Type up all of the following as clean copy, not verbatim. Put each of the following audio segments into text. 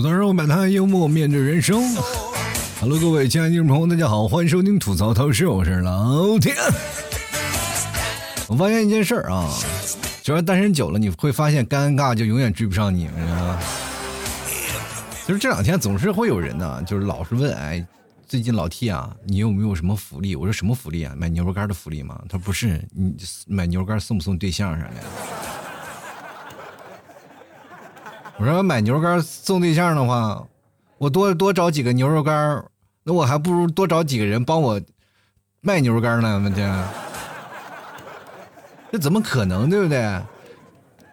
吐槽生活百态，幽默面对人生。Hello， 各位亲爱的听众朋友，大家好，欢迎收听吐槽涛事，我是老天。我发现一件事儿啊，只要单身久了，你会发现尴尬就永远追不上你，你知道吗？就是这两天总是会有人呢、就是老是问，哎，最近老 T 啊，你有没有什么福利？我说什么福利啊？买牛肉干的福利吗？他说不是，你买牛肉干送不送对象啥的？我说买牛肉干送对象的话，我多找几个牛肉干，那我还不如多找几个人帮我卖牛肉干呢，这怎么可能，对不对？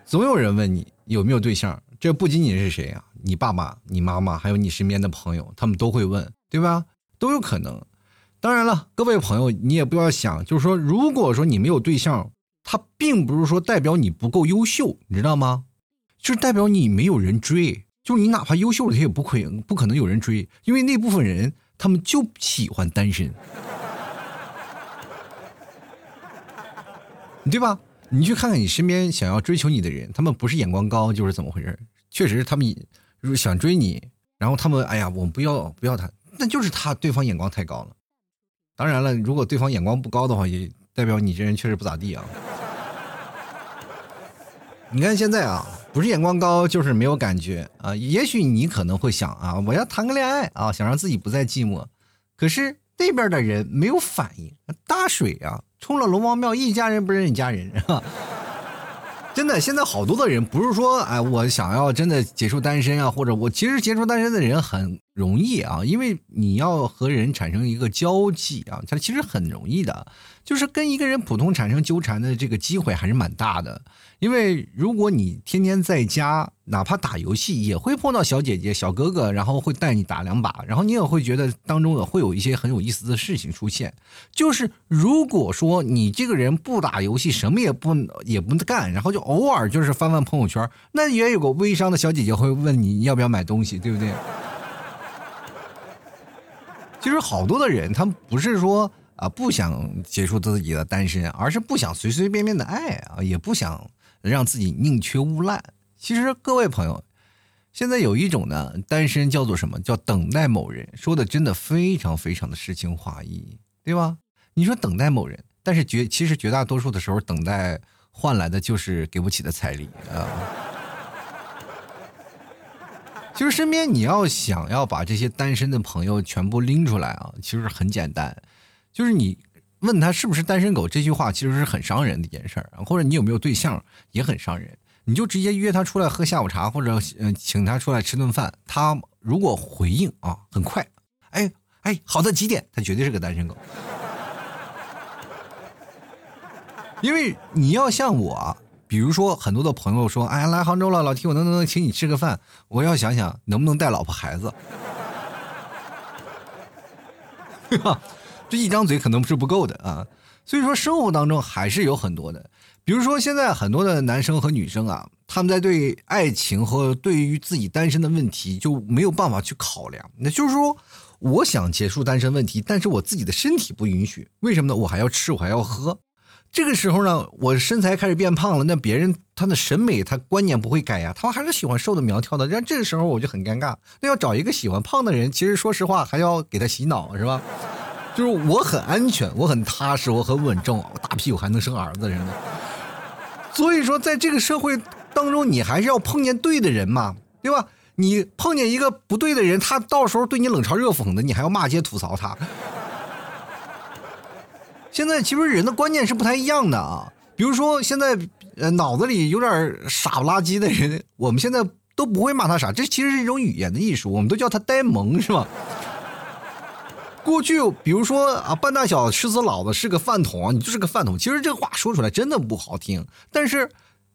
总有人问你有没有对象，这不仅仅是谁啊，你爸爸、你妈妈，还有你身边的朋友，他们都会问，对吧？都有可能。当然了，各位朋友，你也不要想，就是说，如果说你没有对象，它并不是说代表你不够优秀，你知道吗？就是代表你没有人追，就是你哪怕优秀了，他也不可能有人追，因为那部分人他们就喜欢单身，对吧？你去看看你身边想要追求你的人，他们不是眼光高就是怎么回事？确实他们想追你，然后他们哎呀，我不要他，那就是对方眼光太高了。当然了，如果对方眼光不高的话，也代表你这人确实不咋地啊。你看现在啊，不是眼光高就是没有感觉啊。也许你可能会想啊，我要谈个恋爱啊，想让自己不再寂寞。可是那边的人没有反应，大水啊冲了龙王庙，一家人不认一家人啊！真的，现在好多的人不是说哎，我想要真的结束单身啊，或者我其实结束单身的人很容易啊，因为你要和人产生一个交际啊，它其实很容易的，就是跟一个人普通产生纠缠的这个机会还是蛮大的。因为如果你天天在家，哪怕打游戏也会碰到小姐姐小哥哥，然后会带你打两把，然后你也会觉得当中会有一些很有意思的事情出现。就是如果说你这个人不打游戏，什么也不干，然后就偶尔就是翻翻朋友圈，那也有个微商的小姐姐会问你要不要买东西，对不对？其实好多的人他们不是说啊不想结束自己的单身，而是不想随随便便的爱啊，也不想让自己宁缺毋滥。其实各位朋友，现在有一种呢单身叫做什么，叫等待某人，说的真的非常非常的诗情画意，对吧？你说等待某人，但是其实绝大多数的时候等待换来的就是给不起的彩礼啊。其实身边你要想要把这些单身的朋友全部拎出来啊，其实很简单，就是你问他是不是单身狗这句话其实是很伤人的一件事儿，或者你有没有对象也很伤人。你就直接约他出来喝下午茶，或者请他出来吃顿饭，他如果回应啊很快，哎好的几点，他绝对是个单身狗。因为你要像我，比如说很多的朋友说，哎来杭州了，老 T 我能不能请你吃个饭，我要想想能不能带老婆孩子，对吧？这一张嘴可能是不够的啊，所以说生活当中还是有很多的，比如说现在很多的男生和女生啊，他们在对爱情和对于自己单身的问题就没有办法去考量。那就是说我想结束单身问题，但是我自己的身体不允许，为什么呢？我还要吃，我还要喝。这个时候呢，我身材开始变胖了，那别人他的审美他观念不会改呀，他还是喜欢瘦的苗条的，但这个时候我就很尴尬。那要找一个喜欢胖的人，其实说实话还要给他洗脑，是吧？就是我很安全，我很踏实，我很稳重，我大屁股还能生儿子人的。所以说在这个社会当中，你还是要碰见对的人嘛，对吧？你碰见一个不对的人，他到时候对你冷嘲热讽的，你还要骂街吐槽他。现在其实人的观念是不太一样的啊，比如说现在脑子里有点傻不拉几的人，我们现在都不会骂他傻，这其实是一种语言的艺术，我们都叫他呆萌，是吧？过去比如说啊，半大小吃死老子是个饭桶，你就是个饭桶，其实这话说出来真的不好听，但是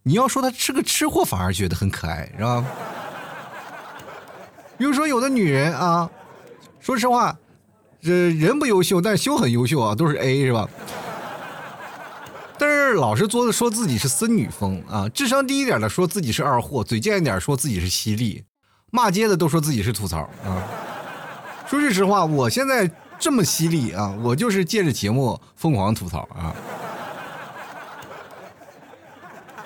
你要说他是个吃货，反而觉得很可爱，是吧？比如说有的女人啊，说实话人不优秀，但是胸很优秀啊，都是 A， 是吧？但是老是说自己是森女风啊，智商低一点的说自己是二货，嘴贱一点说自己是犀利，骂街的都说自己是吐槽啊。说句实话，我现在这么犀利啊，我就是借着节目疯狂吐槽啊。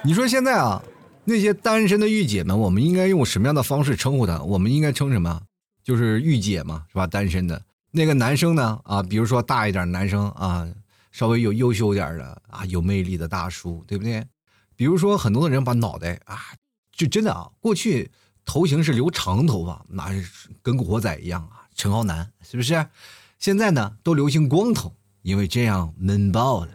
你说现在啊，那些单身的御姐们，我们应该用什么样的方式称呼她？我们应该称什么？就是御姐嘛，是吧？单身的那个男生呢？啊，比如说大一点男生啊，稍微有优秀点的啊，有魅力的大叔，对不对？比如说很多的人把脑袋啊，就真的啊，过去头型是留长头发，那跟古惑仔一样啊，陈浩南是不是？现在呢，都流行光头，因为这样闷爆了。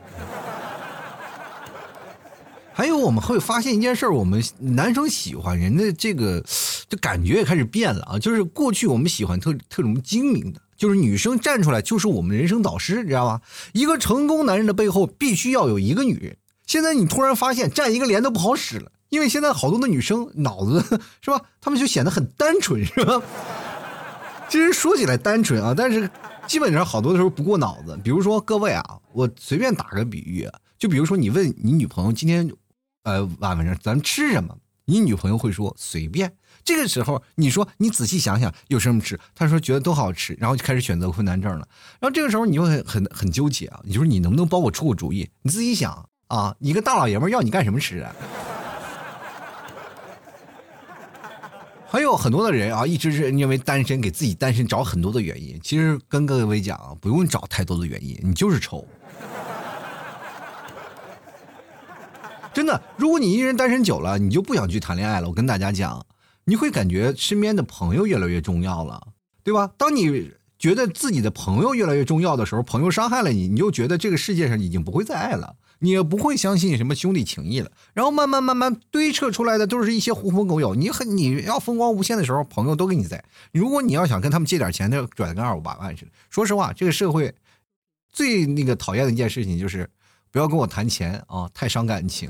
还有我们会发现一件事儿，我们男生喜欢人的这个就感觉也开始变了啊，就是过去我们喜欢特种精明的，就是女生站出来就是我们人生导师，知道吧？一个成功男人的背后必须要有一个女人。现在你突然发现站一个连都不好使了，因为现在好多的女生脑子是吧，她们就显得很单纯，是吧？其实说起来单纯啊，但是基本上好多的时候不过脑子。比如说各位啊，我随便打个比喻，就比如说你问你女朋友今天晚上咱们吃什么，你女朋友会说随便。这个时候你说你仔细想想有什么吃，她说觉得都好吃，然后就开始选择困难症了。然后这个时候你就很纠结啊，你说你能不能帮我出个主意？你自己想啊，你个大老爷们要你干什么吃啊？还有很多的人啊，一直是因为单身给自己单身找很多的原因。其实跟各位讲啊，不用找太多的原因，你就是丑。真的，如果你一人单身久了，你就不想去谈恋爱了。我跟大家讲，你会感觉身边的朋友越来越重要了，对吧？当你觉得自己的朋友越来越重要的时候，朋友伤害了你，你就觉得这个世界上已经不会再爱了，你也不会相信什么兄弟情谊了。然后慢慢堆砌出来的都是一些狐朋狗友。你要风光无限的时候，朋友都给你在。如果你要想跟他们借点钱，就转个2、5百万似的。说实话，这个社会最那个讨厌的一件事情就是。不要跟我谈钱啊，太伤感情。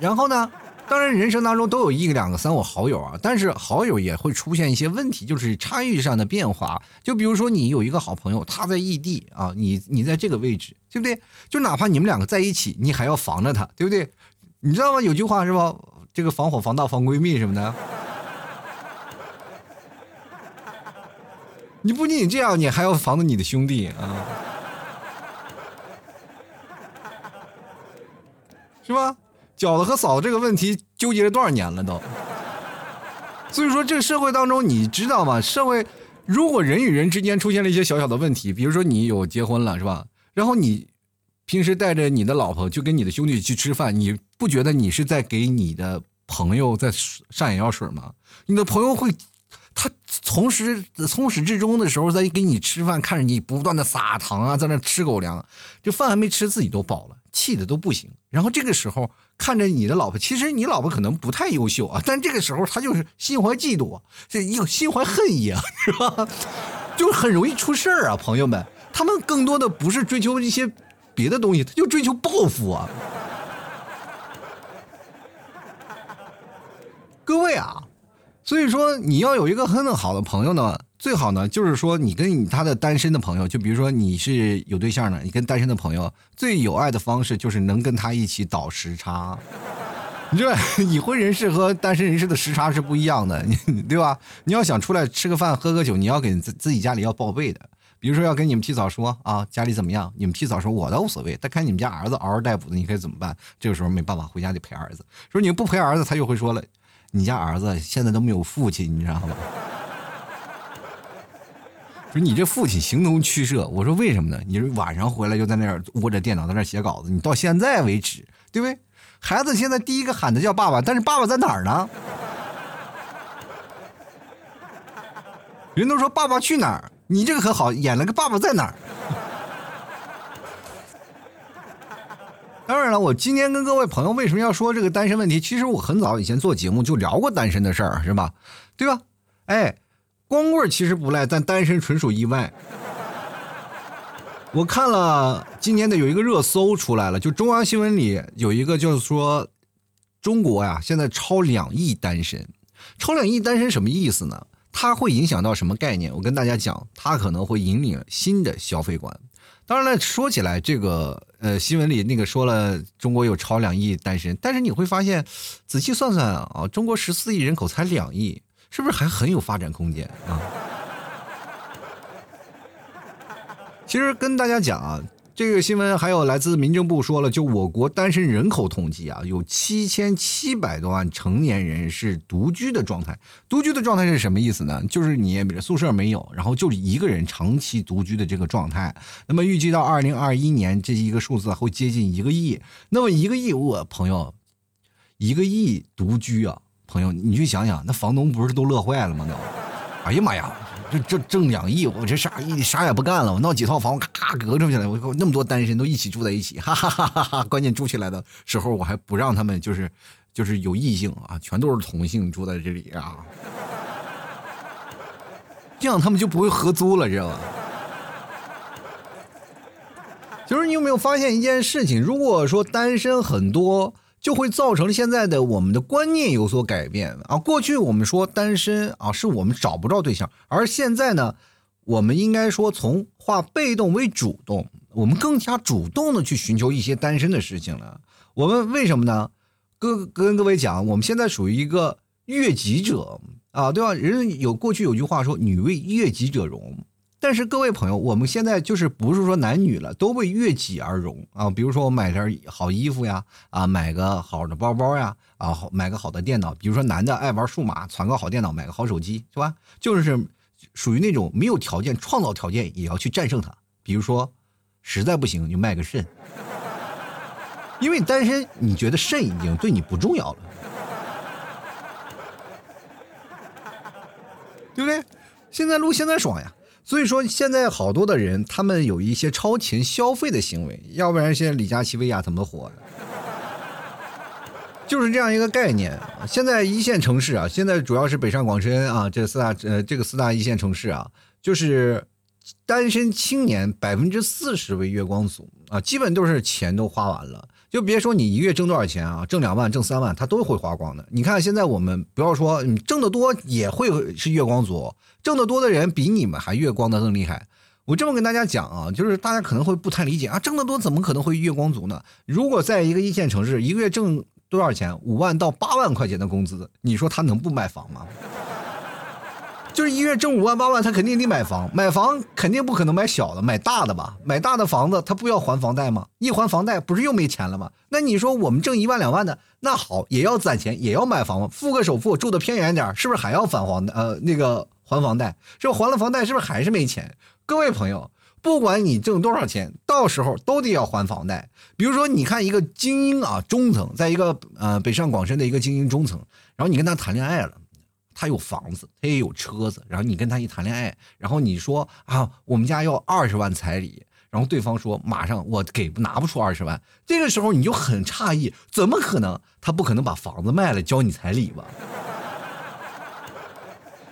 然后呢，当然人生当中都有1个、2个、3个好友啊，但是好友也会出现一些问题，就是差异上的变化。就比如说你有一个好朋友，他在异地啊，你在这个位置，对不对？就哪怕你们两个在一起，你还要防着他，对不对？你知道吗？有句话是吧？这个防火防盗防闺蜜什么的。你不仅仅这样，你还要防着你的兄弟啊。是吧？饺子和嫂子这个问题纠结了多少年了都。所以说这个社会当中，你知道吗？社会如果人与人之间出现了一些小小的问题，比如说你有结婚了，是吧？然后你平时带着你的老婆就跟你的兄弟去吃饭，你不觉得你是在给你的朋友在上眼药水吗？你的朋友会他从始至终的时候在给你吃饭，看着你不断的撒糖啊，在那吃狗粮，这饭还没吃自己都饱了，气的都不行。然后这个时候看着你的老婆，其实你老婆可能不太优秀啊，但这个时候她就是心怀嫉妒，这又心怀恨意啊，是吧？就很容易出事儿啊，朋友们，他们更多的不是追求一些别的东西，他就追求报复啊。各位啊，所以说你要有一个很好的朋友呢，最好呢就是说你跟他的单身的朋友，就比如说你是有对象的，你跟单身的朋友最有爱的方式就是能跟他一起倒时差。你知道已婚人士和单身人士的时差是不一样的，对吧？你要想出来吃个饭喝个酒，你要给自己家里要报备的，比如说要跟你们提早说啊，家里怎么样，你们提早说我倒无所谓，但看你们家儿子嗷嗷待哺的，你可以怎么办？这个时候没办法，回家得陪儿子。说你不陪儿子，他又会说了，你家儿子现在都没有父亲，你知道吗？说你这父亲形同虚设。我说为什么呢？你晚上回来就在那儿窝着电脑在那儿写稿子，你到现在为止，对不对？孩子现在第一个喊的叫爸爸，但是爸爸在哪儿呢？人都说爸爸去哪儿，你这个可好，演了个爸爸在哪儿。当然了，我今天跟各位朋友为什么要说这个单身问题，其实我很早以前做节目就聊过单身的事儿，是吧？对吧？哎，光棍其实不赖，但单身纯属意外。我看了今年的有一个热搜出来了，就中央新闻里有一个就是说中国呀，现在超2亿单身。超2亿单身什么意思呢？它会影响到什么概念？我跟大家讲，它可能会引领新的消费观。当然了，说起来这个新闻里那个说了中国有超2亿单身，但是你会发现仔细算算啊，中国14亿人口才2亿。是不是还很有发展空间啊？其实跟大家讲啊，这个新闻还有来自民政部说了，就我国单身人口统计啊，有7700多万成年人是独居的状态。独居的状态是什么意思呢？就是你宿舍没有，然后就是一个人长期独居的这个状态。那么预计到2021年这一个数字会接近1亿。那么1亿，我朋友，1亿独居啊，朋友，你去想想，那房东不是都乐坏了吗？哎呀妈呀！这挣2亿，我这啥也不干了，我闹几套房，咔隔出去了，我那么多单身都一起住在一起，哈哈哈哈哈！关键住起来的时候，我还不让他们就是有异性啊，全都是同性住在这里啊，这样他们就不会合租了，知道吧？就是你有没有发现一件事情？如果说单身很多，就会造成现在的我们的观念有所改变啊！过去我们说单身啊，是我们找不着对象，而现在呢，我们应该说从化被动为主动，我们更加主动的去寻求一些单身的事情了。我们为什么呢？跟各位讲，我们现在属于一个悦己者啊，对吧？人过去有句话说“女为悦己者容”。但是各位朋友，我们现在就是不是说男女了，都为悦己而容啊。比如说我买点好衣服呀，啊，买个好的包包呀，啊，买个好的电脑。比如说男的爱玩数码，攒个好电脑，买个好手机，是吧？就是属于那种没有条件，创造条件也要去战胜它。比如说，实在不行就卖个肾，因为单身，你觉得肾已经对你不重要了，对不对？现在撸现在爽呀。所以说现在好多的人他们有一些超前消费的行为，要不然现在李佳琦薇娅怎么火的，就是这样一个概念。现在一线城市啊，现在主要是北上广深啊，这个四大一线城市啊，就是单身青年40%为月光族啊，基本都是钱都花完了。就别说你一月挣多少钱啊，挣2万挣3万他都会花光的。你看现在我们不要说你挣得多也会是月光族，挣得多的人比你们还月光的更厉害。我这么跟大家讲啊，就是大家可能会不太理解啊，挣得多怎么可能会月光族呢？如果在一个一线城市一个月挣多少钱，5万到8万块钱的工资，你说他能不买房吗？就是一月挣5万8万他肯定得买房，买房肯定不可能买小的，买大的吧，买大的房子他不要还房贷吗？一还房贷不是又没钱了吗？那你说我们挣1万2万的，那好，也要攒钱，也要买房，付个首付，住的偏远点，是不是还要还房贷？这还了房贷是不是还是没钱？各位朋友，不管你挣多少钱，到时候都得要还房贷。比如说你看一个精英啊，中层，在一个北上广深的一个精英中层，然后你跟他谈恋爱了，他有房子，他也有车子，然后你跟他一谈恋爱，然后你说啊，我们家要20万彩礼，然后对方说马上我拿不出20万，这个时候你就很诧异，怎么可能？他不可能把房子卖了交你彩礼吧？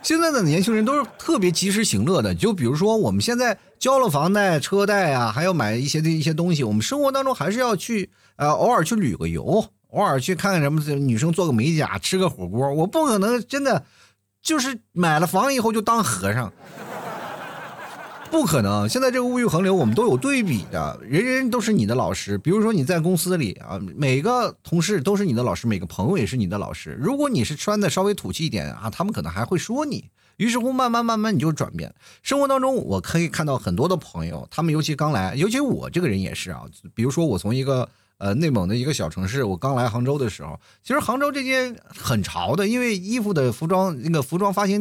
现在的年轻人都是特别及时行乐的，就比如说我们现在交了房贷、车贷啊，还要买一些东西，我们生活当中还是要去偶尔去旅个游。偶尔去看看什么女生做个美甲，吃个火锅，我不可能真的就是买了房以后就当和尚，不可能。现在这个物欲横流我们都有对比的，人人都是你的老师。比如说你在公司里啊，每个同事都是你的老师，每个朋友也是你的老师。如果你是穿的稍微土气一点啊，他们可能还会说你。于是乎慢慢你就转变。生活当中我可以看到很多的朋友，他们尤其刚来，尤其我这个人也是啊，比如说我从一个内蒙的一个小城市，我刚来杭州的时候，其实杭州这些很潮的，因为衣服的服装发行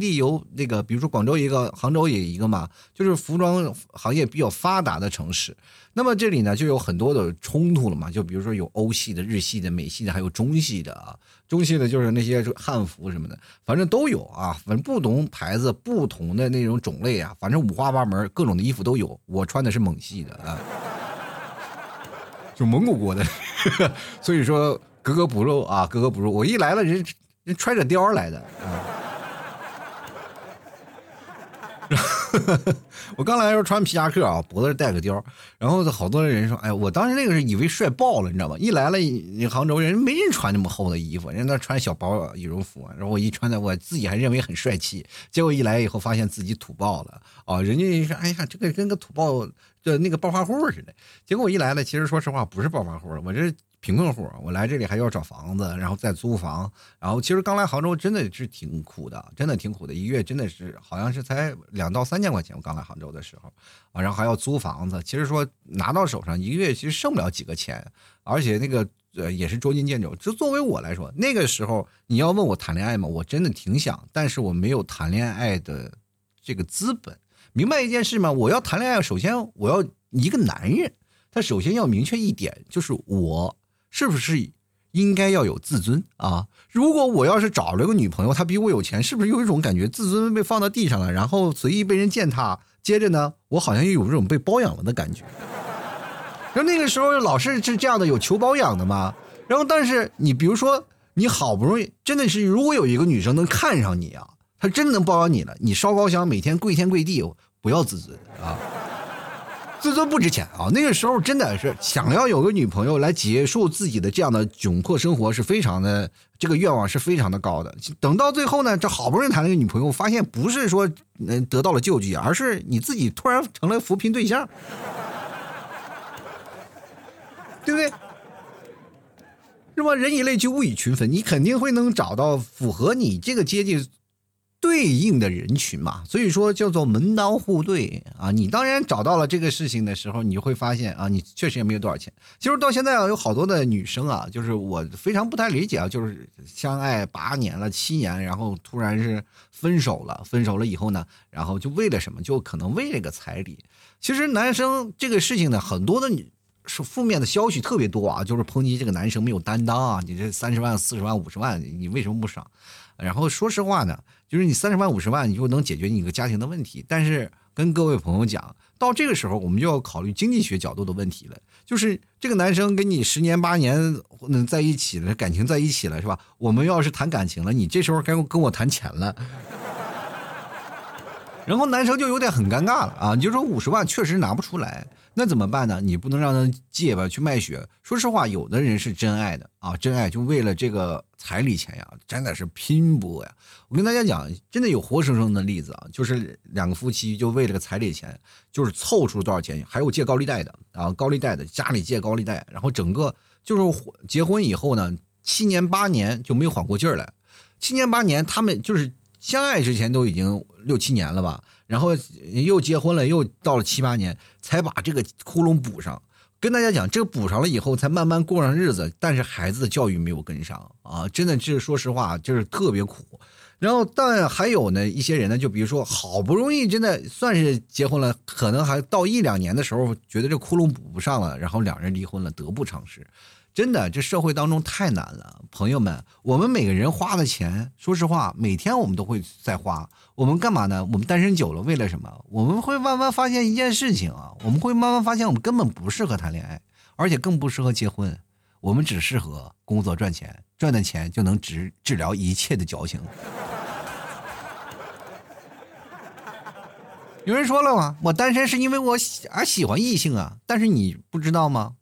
地由比如说广州一个，杭州也一个嘛，就是服装行业比较发达的城市。那么这里呢就有很多的冲突了嘛，就比如说有欧系的、日系的、美系的，还有中系的啊。中系的就是那些汉服什么的，反正都有啊，反正不同牌子、不同的那种种类啊，反正五花八门，各种的衣服都有。我穿的是蒙系的啊。就蒙古国的所以说格格不入。我一来了，人揣着貂来的啊我刚来的时候穿皮夹克啊，脖子带个貂，然后好多人说，哎，我当时那个是以为帅爆了，你知道吧？一来了杭州，人没人穿那么厚的衣服，人家穿小薄羽绒服，然后我一穿的，我自己还认为很帅气，结果一来以后发现自己土爆了啊！人家一说，哎呀，这个跟个土爆的那个暴发户似的，结果我一来了，其实说实话不是暴发户了，我这贫困户，我来这里还要找房子，然后再租房，然后其实刚来杭州真的是挺苦的，真的挺苦的，一月真的是好像是才2到3千块钱，我刚来杭州的时候啊，然后还要租房子，其实说拿到手上一个月其实剩不了几个钱，而且那个也是捉襟见肘。就作为我来说，那个时候你要问我谈恋爱吗，我真的挺想，但是我没有谈恋爱的这个资本。明白一件事吗？我要谈恋爱，首先我要一个男人，他首先要明确一点，就是我是不是应该要有自尊啊？如果我要是找了个女朋友，她比我有钱，是不是有一种感觉自尊被放到地上了，然后随意被人践踏？接着呢，我好像又有这种被包养了的感觉。然后那个时候老是这样的，有求包养的嘛。然后但是你比如说你好不容易真的是，如果有一个女生能看上你啊，她真能包养你了，你烧高香每天跪天跪地，不要自尊啊，自尊不值钱啊。那个时候真的是想要有个女朋友来结束自己的这样的窘迫生活，是非常的，这个愿望是非常的高的。等到最后呢，这好不容易谈了个女朋友，发现不是说得到了救济，而是你自己突然成了扶贫对象，对不对？是吧？人以类聚，物以群分，你肯定会能找到符合你这个阶级对应的人群嘛。所以说叫做门当户对啊。你当然找到了这个事情的时候，你就会发现啊，你确实也没有多少钱。其实到现在啊，有好多的女生啊，就是我非常不太理解啊，就是相爱8年了7年，然后突然是分手了，分手了以后呢，然后就为了什么？就可能为了个彩礼。其实男生这个事情呢，很多的是负面的消息特别多啊，就是抨击这个男生没有担当啊，你这30万、40万、50万，你为什么不赏？然后说实话呢，就是你30万、50万，你就能解决你一个家庭的问题。但是跟各位朋友讲，到这个时候我们就要考虑经济学角度的问题了，就是这个男生跟你10年8年在一起了，感情在一起了，是吧？我们要是谈感情了，你这时候该跟我谈钱了。然后男生就有点很尴尬了啊！你就说50万确实拿不出来，那怎么办呢？你不能让他借吧，去卖血。说实话，有的人是真爱的啊，真爱就为了这个彩礼钱呀，真的是拼搏呀。我跟大家讲，真的有活生生的例子啊，就是两个夫妻就为了个彩礼钱，就是凑出多少钱，还有借高利贷的啊，高利贷的家里借高利贷，然后整个就是结婚以后呢，7年8年就没有缓过劲儿来，7年8年他们就是。相爱之前都已经6、7年了吧，然后又结婚了，又到了7、8年才把这个窟窿补上。跟大家讲，这个补上了以后才慢慢过上日子，但是孩子的教育没有跟上啊，真的是说实话就是特别苦。然后但还有呢一些人呢，就比如说好不容易真的算是结婚了，可能还到1、2年的时候觉得这窟窿补不上了，然后两人离婚了，得不偿失。真的，这社会当中太难了，朋友们，我们每个人花的钱，说实话，每天我们都会在花。我们干嘛呢？我们单身久了，为了什么？我们会慢慢发现一件事情啊，我们会慢慢发现我们根本不适合谈恋爱，而且更不适合结婚，我们只适合工作赚钱，赚的钱就能治疗一切的矫情。有人说了嘛，我单身是因为我喜欢异性啊，但是你不知道吗？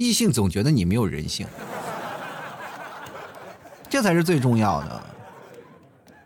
异性总觉得你没有人性，这才是最重要的。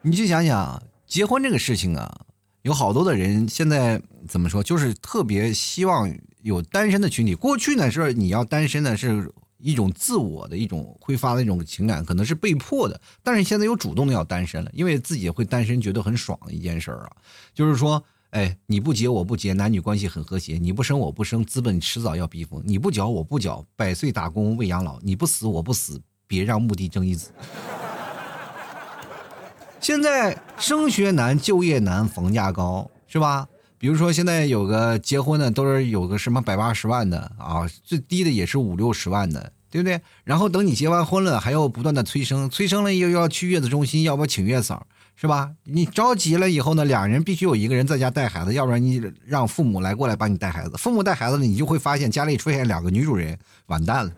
你去想想结婚这个事情啊，有好多的人现在怎么说，就是特别希望有单身的群体。过去呢是你要单身呢是一种自我的一种挥发的一种情感，可能是被迫的，但是现在有主动的要单身了，因为自己会单身觉得很爽的一件事啊，就是说哎，你不结我不结，男女关系很和谐；你不生我不生，资本迟早要逼疯；你不缴我不缴，百岁打工为养老；你不死我不死，别让墓地争一子。现在升学难、就业难、房价高，是吧？比如说现在有个结婚的都是有个什么180万的啊，最低的也是50、60万的，对不对？然后等你结完婚了，还要不断的催生，催生了又要去月子中心，要不要请月嫂？是吧？你着急了以后呢，两人必须有一个人在家带孩子，要不然你让父母来过来帮你带孩子，父母带孩子了，你就会发现家里出现两个女主人，完蛋了。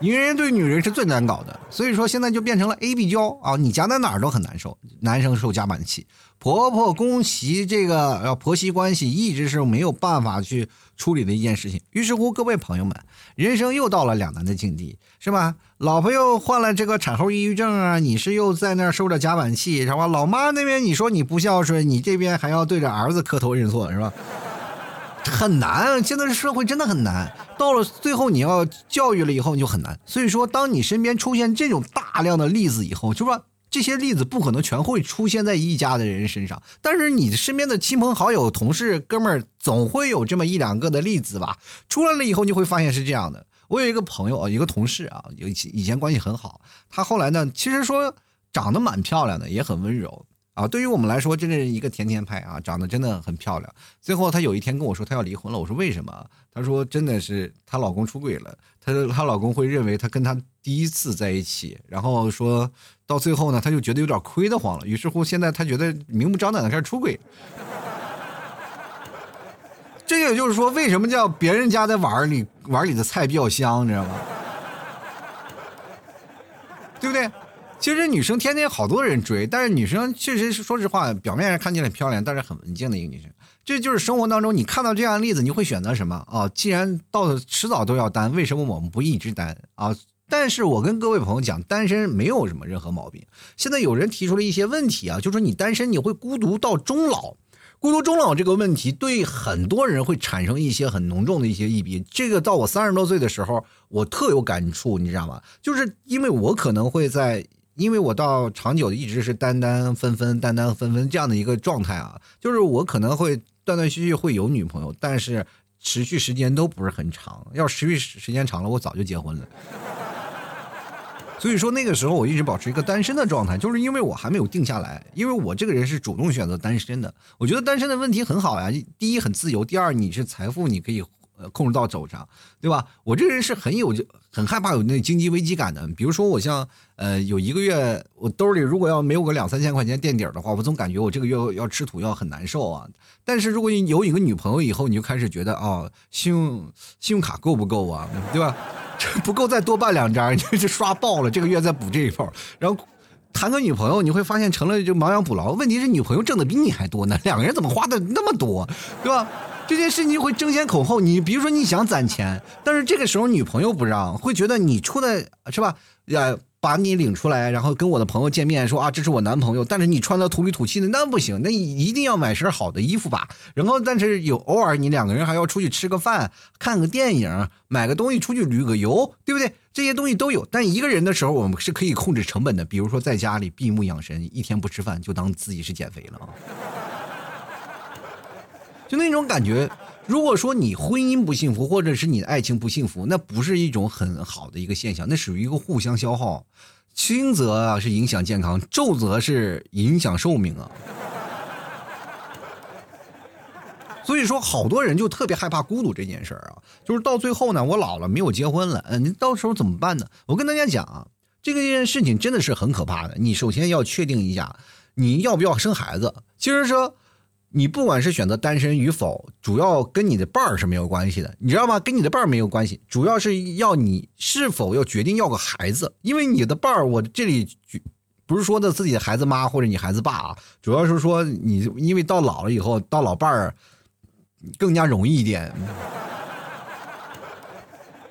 女人对女人是最难搞的，所以说现在就变成了 AB 胶啊，你夹在哪儿都很难受，男生受夹板气，婆婆公媳这个婆媳关系一直是没有办法去处理的一件事情。于是乎各位朋友们，人生又到了两难的境地，是吧？老婆又患了这个产后抑郁症啊，你是又在那儿受着夹板气，是吧？老妈那边你说你不孝顺，你这边还要对着儿子磕头认错，是吧？很难，现在的社会真的很难，到了最后你要教育了以后你就很难。所以说当你身边出现这种大量的例子以后，就说这些例子不可能全会出现在一家的人身上，但是你身边的亲朋好友同事哥们儿总会有这么一两个的例子吧，出来了以后就会发现是这样的。我有一个朋友，一个同事啊，以前关系很好，他后来呢其实说长得蛮漂亮的，也很温柔啊，对于我们来说真是一个甜甜派啊，长得真的很漂亮。最后她有一天跟我说她要离婚了，我说为什么？她说真的是她老公出轨了，她老公会认为她跟她第一次在一起，然后说到最后呢她就觉得有点亏得慌了，于是乎现在她觉得明目张胆的开始出轨。这也就是说为什么叫别人家在碗里的菜比较香，你知道吗？对不对？其实女生天天好多人追，但是女生确实是说实话表面上看起来很漂亮，但是很文静的一个女生。这就是生活当中你看到这样的例子你会选择什么啊？既然到迟早都要单，为什么我们不一直单啊？但是我跟各位朋友讲，单身没有什么任何毛病。现在有人提出了一些问题啊，就是你单身你会孤独到终老。孤独终老这个问题对很多人会产生一些很浓重的一些意义，这个到我30多岁的时候我特有感触，你知道吗？就是因为我可能会在因为我到长久的一直是单单分分单单分分这样的一个状态啊，就是我可能会断断续续会有女朋友，但是持续时间都不是很长，要持续时间长了我早就结婚了。所以说那个时候我一直保持一个单身的状态，就是因为我还没有定下来，因为我这个人是主动选择单身的。我觉得单身的问题很好呀，第一很自由，第二你是财富你可以控制到手上，对吧？我这个人是很害怕有那经济危机感的。比如说我像有一个月我兜里如果要没有个2-3千块钱垫底的话，我总感觉我这个月要吃土要很难受啊。但是如果你有一个女朋友以后，你就开始觉得哦，信用卡够不够啊，对吧？不够再多办2张，就刷爆了，这个月再补这一炮。然后谈个女朋友，你会发现成了就亡羊补牢。问题是女朋友挣的比你还多呢，两个人怎么花的那么多，对吧？这件事情会争先恐后。你比如说你想攒钱，但是这个时候女朋友不让，会觉得你出来是吧？把你领出来，然后跟我的朋友见面说啊，这是我男朋友，但是你穿的土里土气的，那不行，那一定要买身好的衣服吧。然后但是有偶尔你两个人还要出去吃个饭，看个电影，买个东西出去旅个游，对不对？这些东西都有。但一个人的时候我们是可以控制成本的，比如说在家里闭目养神，一天不吃饭就当自己是减肥了，就那种感觉。如果说你婚姻不幸福，或者是你的爱情不幸福，那不是一种很好的一个现象，那属于一个互相消耗。轻则啊是影响健康，重则是影响寿命啊。所以说好多人就特别害怕孤独这件事儿啊，就是到最后呢我老了没有结婚了，你到时候怎么办呢？我跟大家讲啊，这个件事情真的是很可怕的。你首先要确定一下你要不要生孩子。其实说你不管是选择单身与否，主要跟你的伴儿是没有关系的，你知道吗？跟你的伴儿没有关系，主要是要你是否要决定要个孩子。因为你的伴儿，我这里不是说的自己的孩子妈或者你孩子爸啊，主要是说你因为到老了以后，到老伴儿更加容易一点。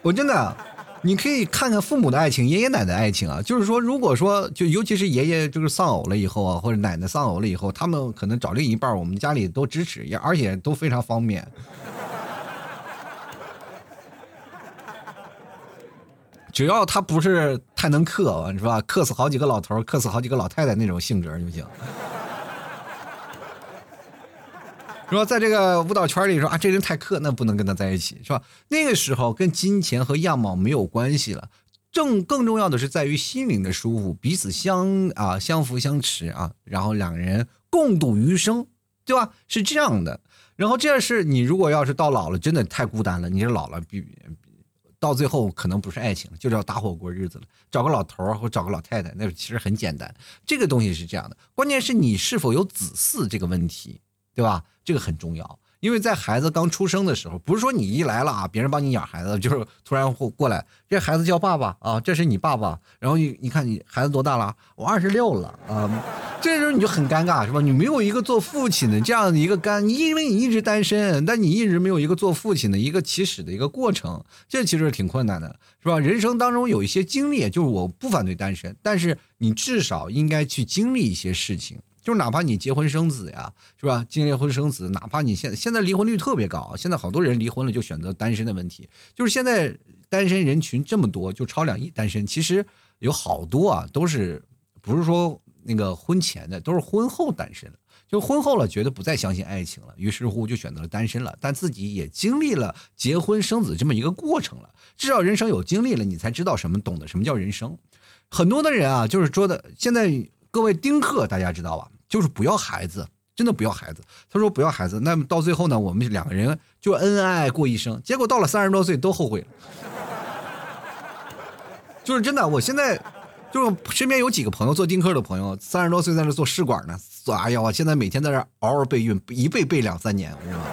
我真的你可以看看父母的爱情，爷爷奶奶的爱情啊，就是说如果说就尤其是爷爷就是丧偶了以后啊，或者奶奶丧偶了以后，他们可能找另一半，我们家里都支持，而且都非常方便。只要他不是太能克，是吧？克死好几个老头，克死好几个老太太那种性质就行。说在这个舞蹈圈里说啊，这人太克，那不能跟他在一起，是吧？那个时候跟金钱和样貌没有关系了，更重要的是在于心灵的舒服，彼此相扶相持啊，然后两人共度余生，对吧？是这样的。然后这是你如果要是到老了，真的太孤单了，你是老了到最后可能不是爱情，就是要打火锅日子了，找个老头儿或找个老太太，那其实很简单。这个东西是这样的，关键是你是否有子嗣这个问题。对吧？这个很重要，因为在孩子刚出生的时候，不是说你一来了啊，别人帮你养孩子，就是突然过来，这孩子叫爸爸啊，这是你爸爸，然后你看你孩子多大了？我26了啊、这时候你就很尴尬，是吧？你没有一个做父亲的这样的一个因为你一直单身，但你一直没有一个做父亲的一个起始的一个过程，这其实挺困难的，是吧？人生当中有一些经历，就是我不反对单身，但是你至少应该去经历一些事情。就是哪怕你结婚生子呀，是吧？结婚生子，哪怕你现在离婚率特别高，现在好多人离婚了就选择单身的问题，就是现在单身人群这么多，就超2亿单身，其实有好多啊，都是不是说那个婚前的，都是婚后单身了。就婚后了，觉得不再相信爱情了，于是乎就选择了单身了。但自己也经历了结婚生子这么一个过程了，至少人生有经历了，你才知道懂得什么叫人生。很多的人啊，就是说的，现在各位丁克大家知道吧，就是不要孩子，真的不要孩子。他说不要孩子，那么到最后呢，我们两个人就恩爱过一生，结果到了30多岁都后悔了。就是真的，我现在。就是身边有几个朋友做丁克的朋友，30多岁在那做试管呢，哎呀，我现在每天在这嗷嗷备孕，一备备2-3年，我知道吗？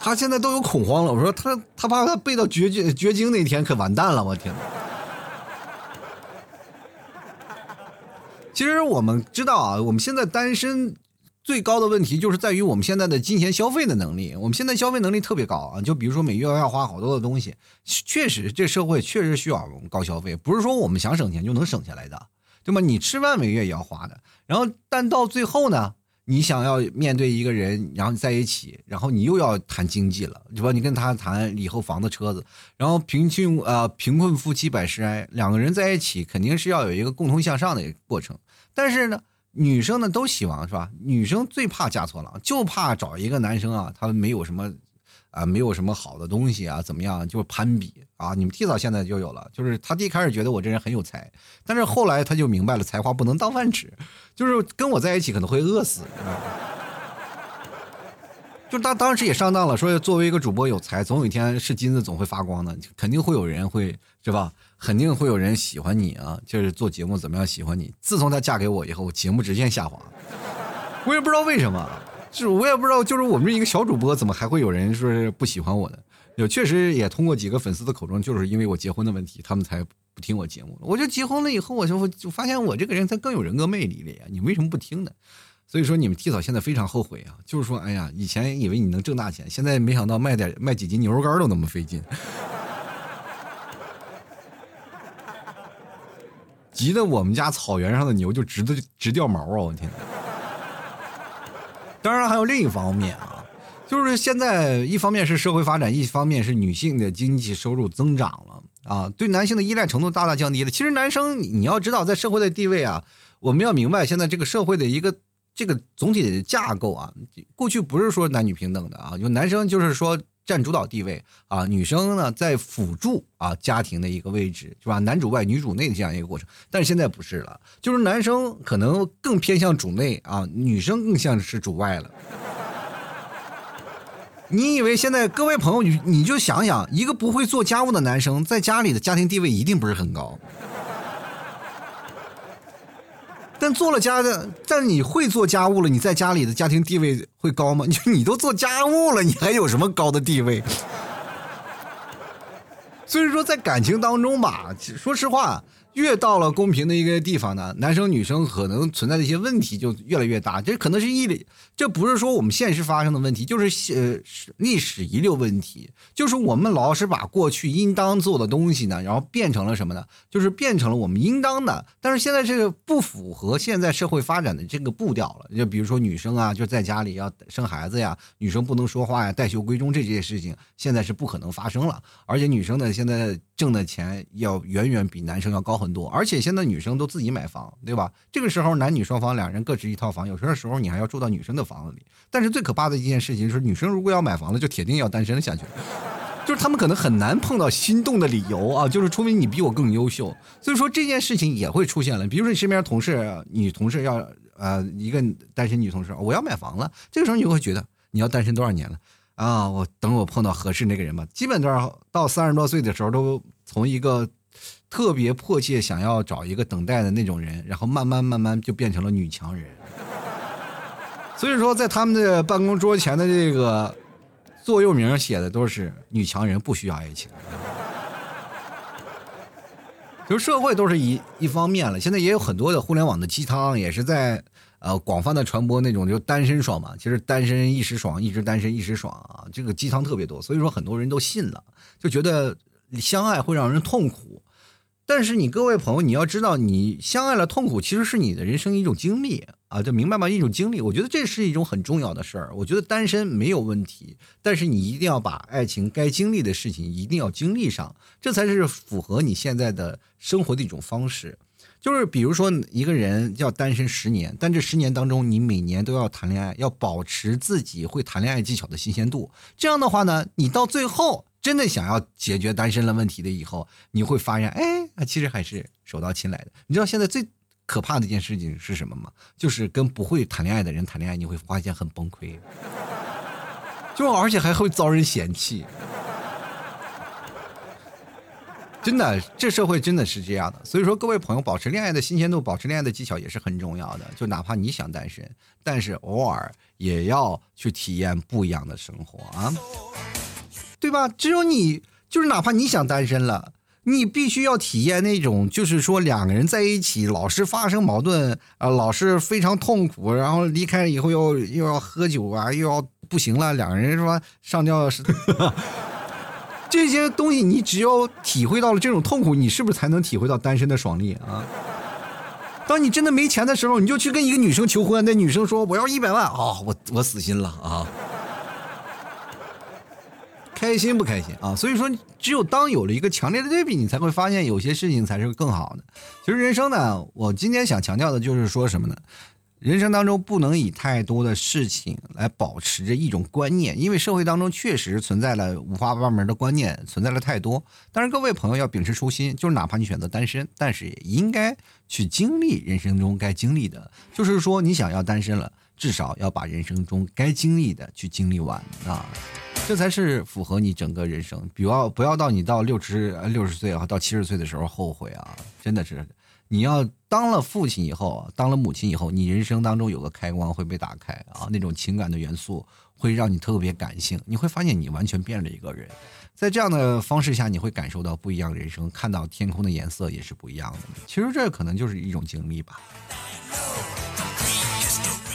他现在都有恐慌了，我说他怕他备到绝经那天可完蛋了，我天哪！其实我们知道啊，我们现在单身。最高的问题就是在于我们现在的金钱消费的能力，我们现在消费能力特别高啊！就比如说每月要花好多的东西，确实这社会确实需要高消费，不是说我们想省钱就能省下来的，对吗？你吃饭每月也要花的，然后但到最后呢，你想要面对一个人，然后在一起，然后你又要谈经济了，对吧？你跟他谈以后房子、车子，然后贫困夫妻百事哀，两个人在一起肯定是要有一个共同向上的过程，但是呢。女生呢都希望是吧？女生最怕嫁错郎，就怕找一个男生啊，他没有什么啊、没有什么好的东西啊，怎么样就是攀比啊。你们提早现在就有了，就是他第一开始觉得我这人很有才，但是后来他就明白了才华不能当饭吃，就是跟我在一起可能会饿死。就他当时也上当了，说作为一个主播有才，总有一天是金子总会发光的，肯定会有人会是吧？肯定会有人喜欢你啊！就是做节目怎么样喜欢你？自从他嫁给我以后，我节目直线下滑，我也不知道为什么，就是我也不知道，就是我们一个小主播怎么还会有人说是不喜欢我的？有确实也通过几个粉丝的口中，就是因为我结婚的问题，他们才不听我节目。我就结婚了以后，我就发现我这个人才更有人格魅力了呀！你为什么不听呢？所以说你们提早现在非常后悔啊，就是说哎呀，以前以为你能挣大钱，现在没想到卖几斤牛肉干都那么费劲，急得我们家草原上的牛就直掉毛啊！我天哪！当然还有另一方面啊，就是现在一方面是社会发展，一方面是女性的经济收入增长了啊，对男性的依赖程度大大降低了。其实男生你要知道，在社会的地位啊，我们要明白现在这个社会的一个。这个总体的架构啊，过去不是说男女平等的啊，就男生就是说占主导地位啊，女生呢在辅助啊家庭的一个位置，是吧？男主外女主内的这样一个过程，但是现在不是了，就是男生可能更偏向主内啊，女生更像是主外了。你以为现在各位朋友你就想想，一个不会做家务的男生在家里的家庭地位一定不是很高。但做了家的，但你会做家务了，你在家里的家庭地位会高吗？你都做家务了，你还有什么高的地位？所以说，在感情当中吧，说实话，越到了公平的一个地方呢，男生女生可能存在的一些问题就越来越大。这可能是这不是说我们现实发生的问题，就是历史遗留问题。就是我们老是把过去应当做的东西呢，然后变成了什么呢？就是变成了我们应当的，但是现在这个不符合现在社会发展的这个步调了。就比如说女生啊，就在家里要生孩子呀，女生不能说话呀，带羞归中这些事情，现在是不可能发生了。而且女生呢，现在挣的钱要远远比男生要高很多，而且现在女生都自己买房，对吧？这个时候男女双方两人各持一套房，有时候你还要住到女生的房子里。但是最可怕的一件事情就是，女生如果要买房了，就铁定要单身下去了，就是他们可能很难碰到心动的理由啊，就是除非你比我更优秀。所以说这件事情也会出现了，比如说你身边女同事要一个单身女同事，我要买房了，这个时候你就会觉得你要单身多少年了？啊，我等我碰到合适那个人吧。基本到30多岁的时候，都从一个特别迫切想要找一个等待的那种人，然后慢慢就变成了女强人。所以说，在他们的办公桌前的这个座右铭写的都是“女强人不需要爱情”。就是社会都是一方面了，现在也有很多的互联网的鸡汤也是在。广泛的传播那种就单身爽嘛，其实单身一时爽，一直单身一时爽啊，这个鸡汤特别多，所以说很多人都信了，就觉得相爱会让人痛苦。但是你各位朋友，你要知道，你相爱了，痛苦其实是你的人生一种经历啊，就明白吗？一种经历，我觉得这是一种很重要的事儿。我觉得单身没有问题，但是你一定要把爱情该经历的事情一定要经历上，这才是符合你现在的生活的一种方式。就是比如说一个人要单身10年，但这10年当中你每年都要谈恋爱，要保持自己会谈恋爱技巧的新鲜度。这样的话呢，你到最后真的想要解决单身的问题的以后，你会发现哎，其实还是手到擒来的。你知道现在最可怕的一件事情是什么吗？就是跟不会谈恋爱的人谈恋爱，你会发现很崩溃，就而且还会遭人嫌弃。真的，这社会真的是这样的。所以说各位朋友，保持恋爱的新鲜度，保持恋爱的技巧也是很重要的。就哪怕你想单身，但是偶尔也要去体验不一样的生活啊，对吧？只有你，就是哪怕你想单身了，你必须要体验那种就是说两个人在一起老是发生矛盾啊，老是非常痛苦，然后离开以后又要喝酒啊，又要不行了，两个人说上吊是这些东西你只有体会到了这种痛苦，你是不是才能体会到单身的爽利啊？当你真的没钱的时候，你就去跟一个女生求婚，那女生说我要100万啊、哦，我死心了啊，开心不开心啊？所以说，只有当有了一个强烈的对比，你才会发现有些事情才是更好的。其实人生呢，我今天想强调的就是说什么呢？人生当中不能以太多的事情来保持着一种观念，因为社会当中确实存在了五花八门的观念，存在了太多。但是各位朋友要秉持初心，就是哪怕你选择单身，但是也应该去经历人生中该经历的。就是说你想要单身了，至少要把人生中该经历的去经历完啊，这才是符合你整个人生。不要到你到60岁啊，到70岁的时候后悔啊，真的是。你要当了父亲以后，当了母亲以后，你人生当中有个开关会被打开啊，那种情感的元素会让你特别感性，你会发现你完全变了一个人。在这样的方式下，你会感受到不一样人生，看到天空的颜色也是不一样的。其实这可能就是一种经历吧。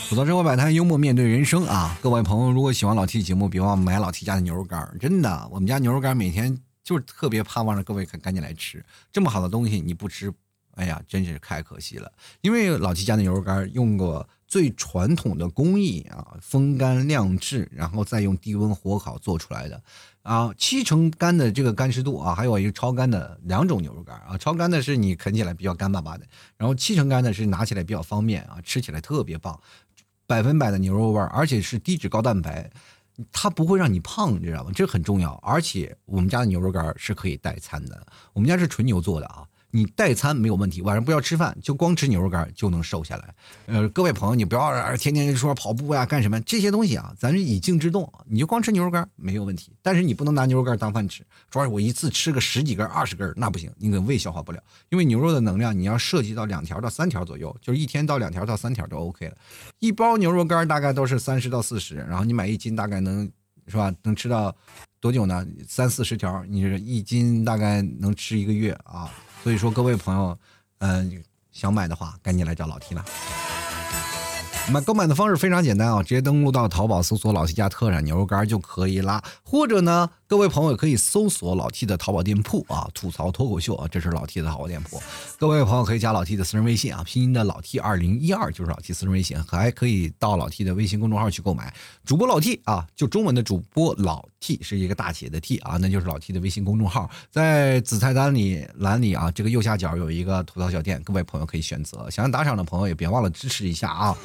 吐槽生活百态，幽默面对人生啊！各位朋友，如果喜欢老 T 节目，别忘买老 T 家的牛肉干，真的，我们家牛肉干每天就是特别盼望着各位赶紧来吃，这么好的东西你不吃，哎呀，真是太可惜了。因为老 T 家的牛肉干用过最传统的工艺啊，风干晾制，然后再用低温火烤做出来的啊，7成干的这个干湿度啊，还有一个超干的，2种牛肉干啊，超干的是你啃起来比较干巴巴的，然后7成干的是拿起来比较方便啊，吃起来特别棒，100%的牛肉味，而且是低脂高蛋白。它不会让你胖，你知道吗？这很重要。而且我们家的牛肉干是可以代餐的，我们家是纯牛做的啊，你代餐没有问题，晚上不要吃饭，就光吃牛肉干就能瘦下来。各位朋友，你不要天天说跑步呀、干什么这些东西啊，咱是以静制动，你就光吃牛肉干没有问题。但是你不能拿牛肉干当饭吃，主要是我一次吃个10几根、20根那不行，你可胃消化不了。因为牛肉的能量你要涉及到2条到3条左右，就是1天到2条到3条就 OK 了。一包牛肉干大概都是30到40，然后你买1斤大概能是吧？能吃到多久呢？30-40条，你1斤大概能吃1个月啊。所以说各位朋友，想买的话赶紧来找老 T 了。购买的方式非常简单啊，直接登录到淘宝搜索老 T 家特产牛肉干就可以啦。或者呢，各位朋友可以搜索老 T 的淘宝店铺啊，吐槽脱口秀啊，这是老 T 的淘宝店铺。各位朋友可以加老 T 的私人微信啊，拼音的老 T2012就是老 T 私人微信，还可以到老 T 的微信公众号去购买。主播老 T 啊，就中文的主播老 T 是一个大写的 T 啊，那就是老 T 的微信公众号，在紫菜单里栏里啊，这个右下角有一个吐槽小店，各位朋友可以选择。想要打赏的朋友也别忘了支持一下啊。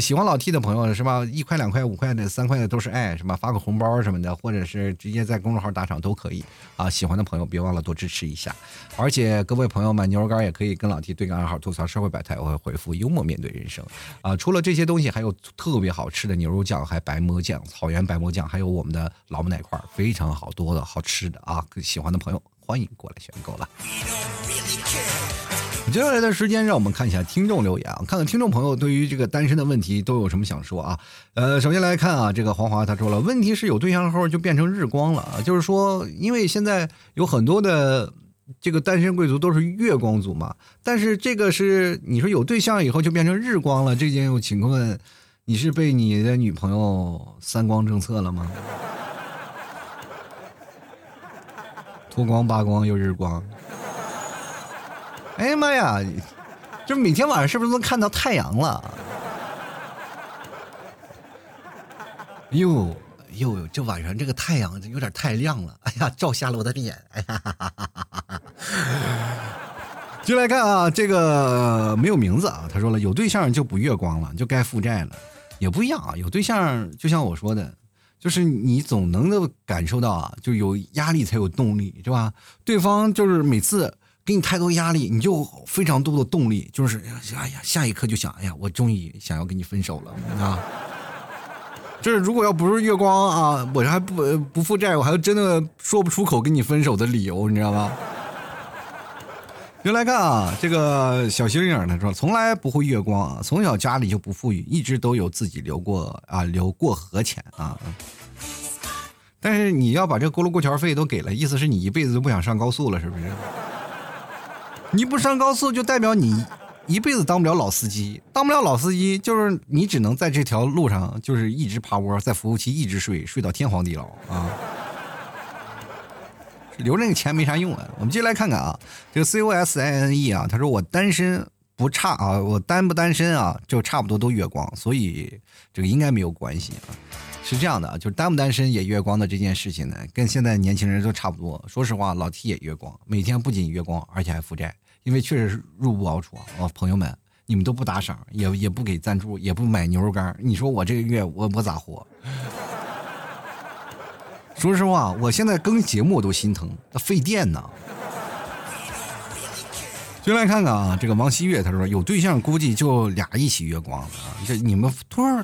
喜欢老 T 的朋友是吧？1块、2块、5块的、3块的都是爱，什么发个红包什么的，或者是直接在公众号打赏都可以啊。喜欢的朋友别忘了多支持一下。而且各位朋友买牛肉干也可以跟老 T 对个暗号，吐槽社会百态，我会回复幽默面对人生啊。除了这些东西，还有特别好吃的牛肉酱，还白馍酱、草原白馍酱，还有我们的老母奶块，非常好多的好吃的啊。喜欢的朋友欢迎过来选购了。接下来的时间，让我们看一下听众留言啊，看看听众朋友对于这个单身的问题都有什么想说啊。首先来看啊，这个黄华他说了，问题是有对象后就变成日光了啊，就是说，因为现在有很多的这个单身贵族都是月光族嘛，但是这个是你说有对象以后就变成日光了，这件请问你是被你的女朋友三光政策了吗？脱光、扒光又日光。哎呀妈呀，这每天晚上是不是能看到太阳了？哟，这晚上这个太阳有点太亮了，哎呀，照瞎了我的眼，哎呀哈。就来看啊，这个没有名字啊，他说了，有对象就不月光了，就该负债了，也不一样啊。有对象就像我说的，就是你总能够感受到啊，就有压力才有动力，是吧？对方就是每次给你太多压力，你就非常多的动力，就是哎呀，下一刻就想，哎呀，我终于想要跟你分手了啊。就是如果要不是月光啊，我还不负债，我还真的说不出口跟你分手的理由，你知道吗？就来看啊，这个小星星他说从来不会月光啊，从小家里就不富裕，一直都有自己留过河钱啊。但是你要把这轱辘过桥费都给了，意思是你一辈子都不想上高速了，是不是？你不上高速就代表你一辈子当不了老司机，当不了老司机就是你只能在这条路上就是一直爬窝，在服务器一直睡到天荒地老啊。留着那个钱没啥用啊。我们接来看看啊，这个 COSINE 啊，他说我单身不差啊，我单不单身啊就差不多都月光，所以这个应该没有关系啊。是这样的啊，就是单不单身也月光的这件事情呢，跟现在年轻人都差不多。说实话，老 T 也月光，每天不仅月光，而且还负债，因为确实是入不熬出啊。朋友们，你们都不打赏，也不给赞助，也不买牛肉干，你说我这个月我咋活？说实话，我现在更节目我都心疼，那费电呢。就来看看啊，这个王希月他说有对象估计就俩一起月光了啊！这你们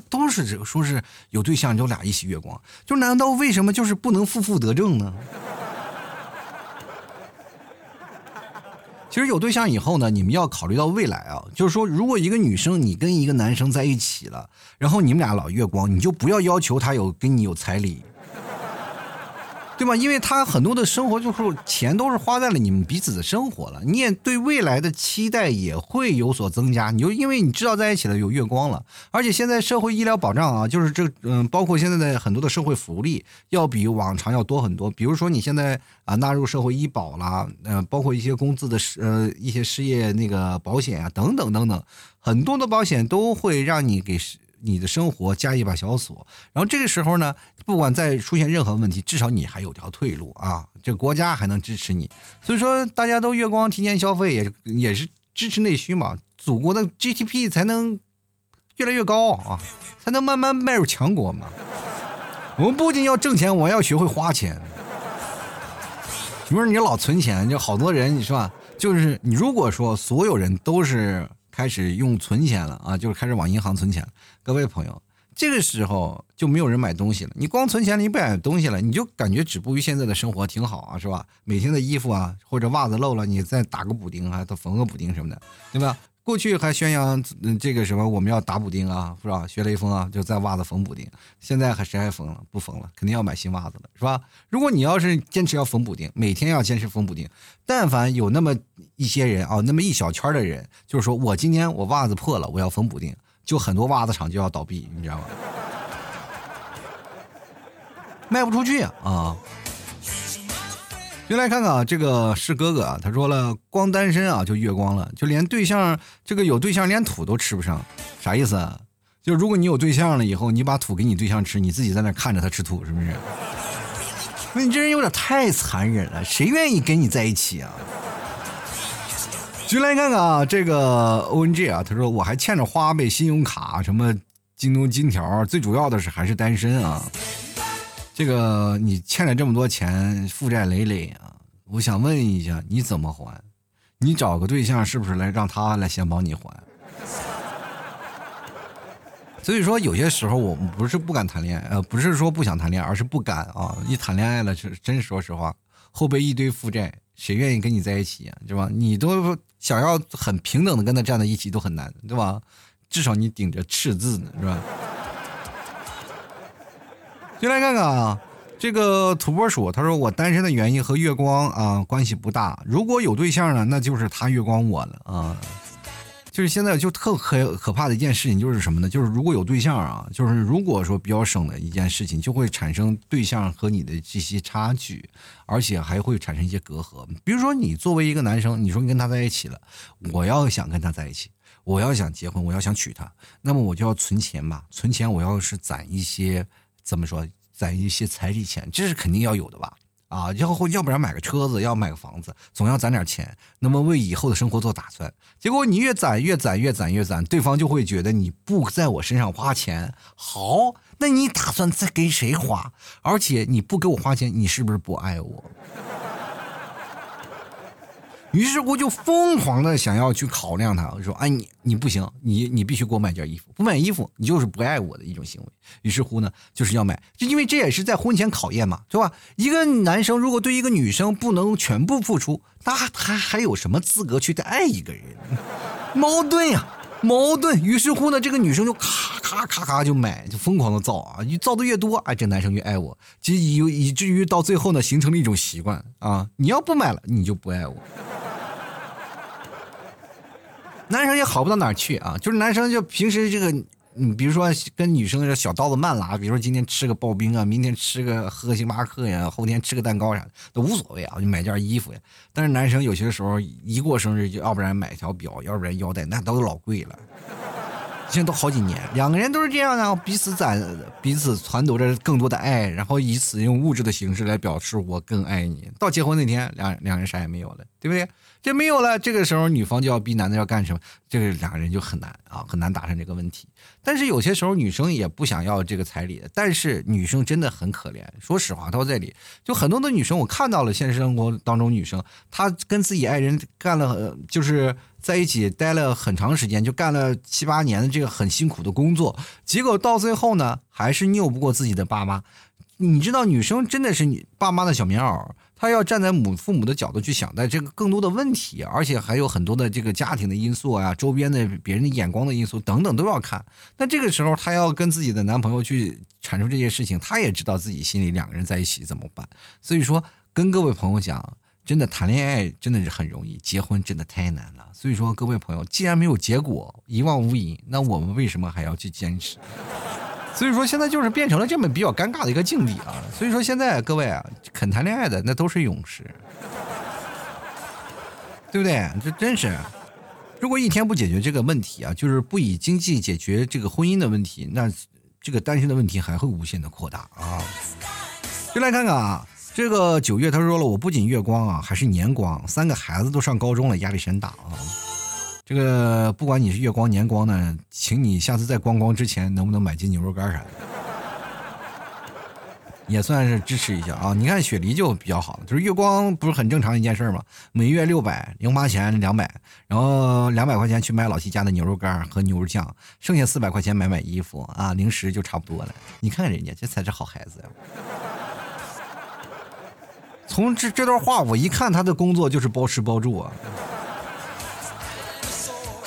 都是说是有对象就俩一起月光，就难道为什么就是不能负得正呢？其实有对象以后呢，你们要考虑到未来啊，就是说如果一个女生你跟一个男生在一起了，然后你们俩老月光，你就不要要求他跟你有彩礼。对吧？因为他很多的生活就是钱都是花在了你们彼此的生活了，你也对未来的期待也会有所增加。你就因为你知道在一起了有月光了，而且现在社会医疗保障啊，就是包括现在的很多的社会福利要比往常要多很多。比如说你现在啊纳入社会医保啦，包括一些工资的一些失业那个保险啊等等等等，很多的保险都会让你给你的生活加一把小锁，然后这个时候呢，不管再出现任何问题，至少你还有条退路啊，这国家还能支持你。所以说大家都月光提前消费也是支持内需嘛，祖国的 GDP 才能越来越高啊，才能慢慢迈入强国嘛。我们不仅要挣钱，我要学会花钱。比如说你老存钱，就好多人你是吧，就是你如果说所有人都是开始用存钱了啊，就是开始往银行存钱。各位朋友，这个时候就没有人买东西了。你光存钱了，你不买东西了，你就感觉止步于现在的生活挺好啊，是吧？每天的衣服啊或者袜子漏了，你再打个补丁啊，缝个补丁什么的，对吧？过去还宣扬这个什么我们要打补丁啊，是吧？学雷锋啊，就在袜子缝补丁。现在还谁还缝了？不缝了，肯定要买新袜子了，是吧？如果你要是坚持要缝补丁，每天要坚持缝补丁，但凡有那么一些人啊，那么一小圈的人，就是说我今天我袜子破了，我要缝补丁，就很多袜子厂就要倒闭，你知道吗？卖不出去啊。就来看看啊，这个是哥哥啊，他说了，光单身啊就月光了，就连对象这个有对象连土都吃不上，啥意思啊？就如果你有对象了以后，你把土给你对象吃，你自己在那看着他吃土，是不是？那你这人有点太残忍了，谁愿意跟你在一起啊？就来看看啊，这个 ONG 啊，他说我还欠着花呗、信用卡、什么京东金条，最主要的是还是单身啊。这个你欠了这么多钱，负债累累啊！我想问一下，你怎么还？你找个对象是不是来让他来先帮你还？所以说有些时候我们不是不敢谈恋爱，不是说不想谈恋爱，而是不敢啊！一谈恋爱了，真说实话，后背一堆负债，谁愿意跟你在一起啊？对吧？你都想要很平等的跟他站在一起都很难，对吧？至少你顶着赤字呢，是吧？就来看看啊，这个土拨鼠他说我单身的原因和月光啊关系不大，如果有对象呢，那就是他月光我了啊。就是现在就特可怕的一件事情就是什么呢？就是如果有对象啊，就是如果说比较省的一件事情，就会产生对象和你的这些差距，而且还会产生一些隔阂。比如说你作为一个男生，你说你跟他在一起了，我要想跟他在一起，我要想结婚，我要想娶她，那么我就要存钱吧，存钱我要是攒一些，怎么说，攒一些彩礼钱，这是肯定要有的吧。啊，要不然买个车子，要买个房子，总要攒点钱，那么为以后的生活做打算。结果你越攒，对方就会觉得你不在我身上花钱，好，那你打算再给谁花？而且你不给我花钱，你是不是不爱我？于是我就疯狂的想要去考量他，说：“哎，你不行，你必须给我买件衣服，不买衣服你就是不爱我的一种行为。”于是乎呢，就是要买，就因为这也是在婚前考验嘛，对吧？一个男生如果对一个女生不能全部付出，那他还有什么资格去爱一个人？矛盾呀，矛盾。于是乎呢，这个女生就咔咔就买，就疯狂的造啊，造的越多，哎，这男生越爱我，以至于到最后呢，形成了一种习惯啊，你要不买了，你就不爱我。男生也好不到哪儿去啊，就是男生就平时这个，比如说跟女生小刀子慢拉，比如说今天吃个刨冰啊，明天吃个喝星巴克呀，后天吃个蛋糕啥的都无所谓啊，就买件衣服呀。但是男生有些时候一过生日，就要不然买条表，要不然腰带，那都老贵了。现在都好几年，两个人都是这样的，彼此传递着更多的爱，然后以此用物质的形式来表示我更爱你。到结婚那天，两人啥也没有了，对不对？这没有了，这个时候女方就要逼男的要干什么，这个两个人就很难啊，很难达成这个问题。但是有些时候女生也不想要这个彩礼的，但是女生真的很可怜，说实话到这里，就很多的女生我看到了现实生活当中女生，她跟自己爱人干了，就是在一起待了很长时间，就干了7-8年的这个很辛苦的工作，结果到最后呢，还是拗不过自己的爸妈。你知道女生真的是你爸妈的小棉袄，她要站在父母的角度去想待这个更多的问题，而且还有很多的这个家庭的因素啊，周边的别人的眼光的因素等等都要看。那这个时候她要跟自己的男朋友去阐述这些事情，她也知道自己心里两个人在一起怎么办。所以说跟各位朋友讲，真的谈恋爱真的是很容易，结婚真的太难了。所以说各位朋友，既然没有结果，一望无垠，那我们为什么还要去坚持？所以说现在就是变成了这么比较尴尬的一个境地啊。所以说现在各位啊，肯谈恋爱的那都是勇士，对不对？这真是，如果一天不解决这个问题啊，就是不以经济解决这个婚姻的问题，那这个单身的问题还会无限的扩大啊。就来看看啊，这个9月他说了，我不仅月光啊，还是年光，3个孩子都上高中了，压力山大啊。这个不管你是月光年光呢，请你下次在光光之前能不能买斤牛肉干啥的，也算是支持一下啊。你看雪梨就比较好，就是月光不是很正常一件事吗？每月600，零花钱200，然后200块钱去买老七家的牛肉干和牛肉酱，剩下400块钱买衣服啊，零食就差不多了。你看人家这才是好孩子呀。从这段话我一看，他的工作就是包吃包住啊。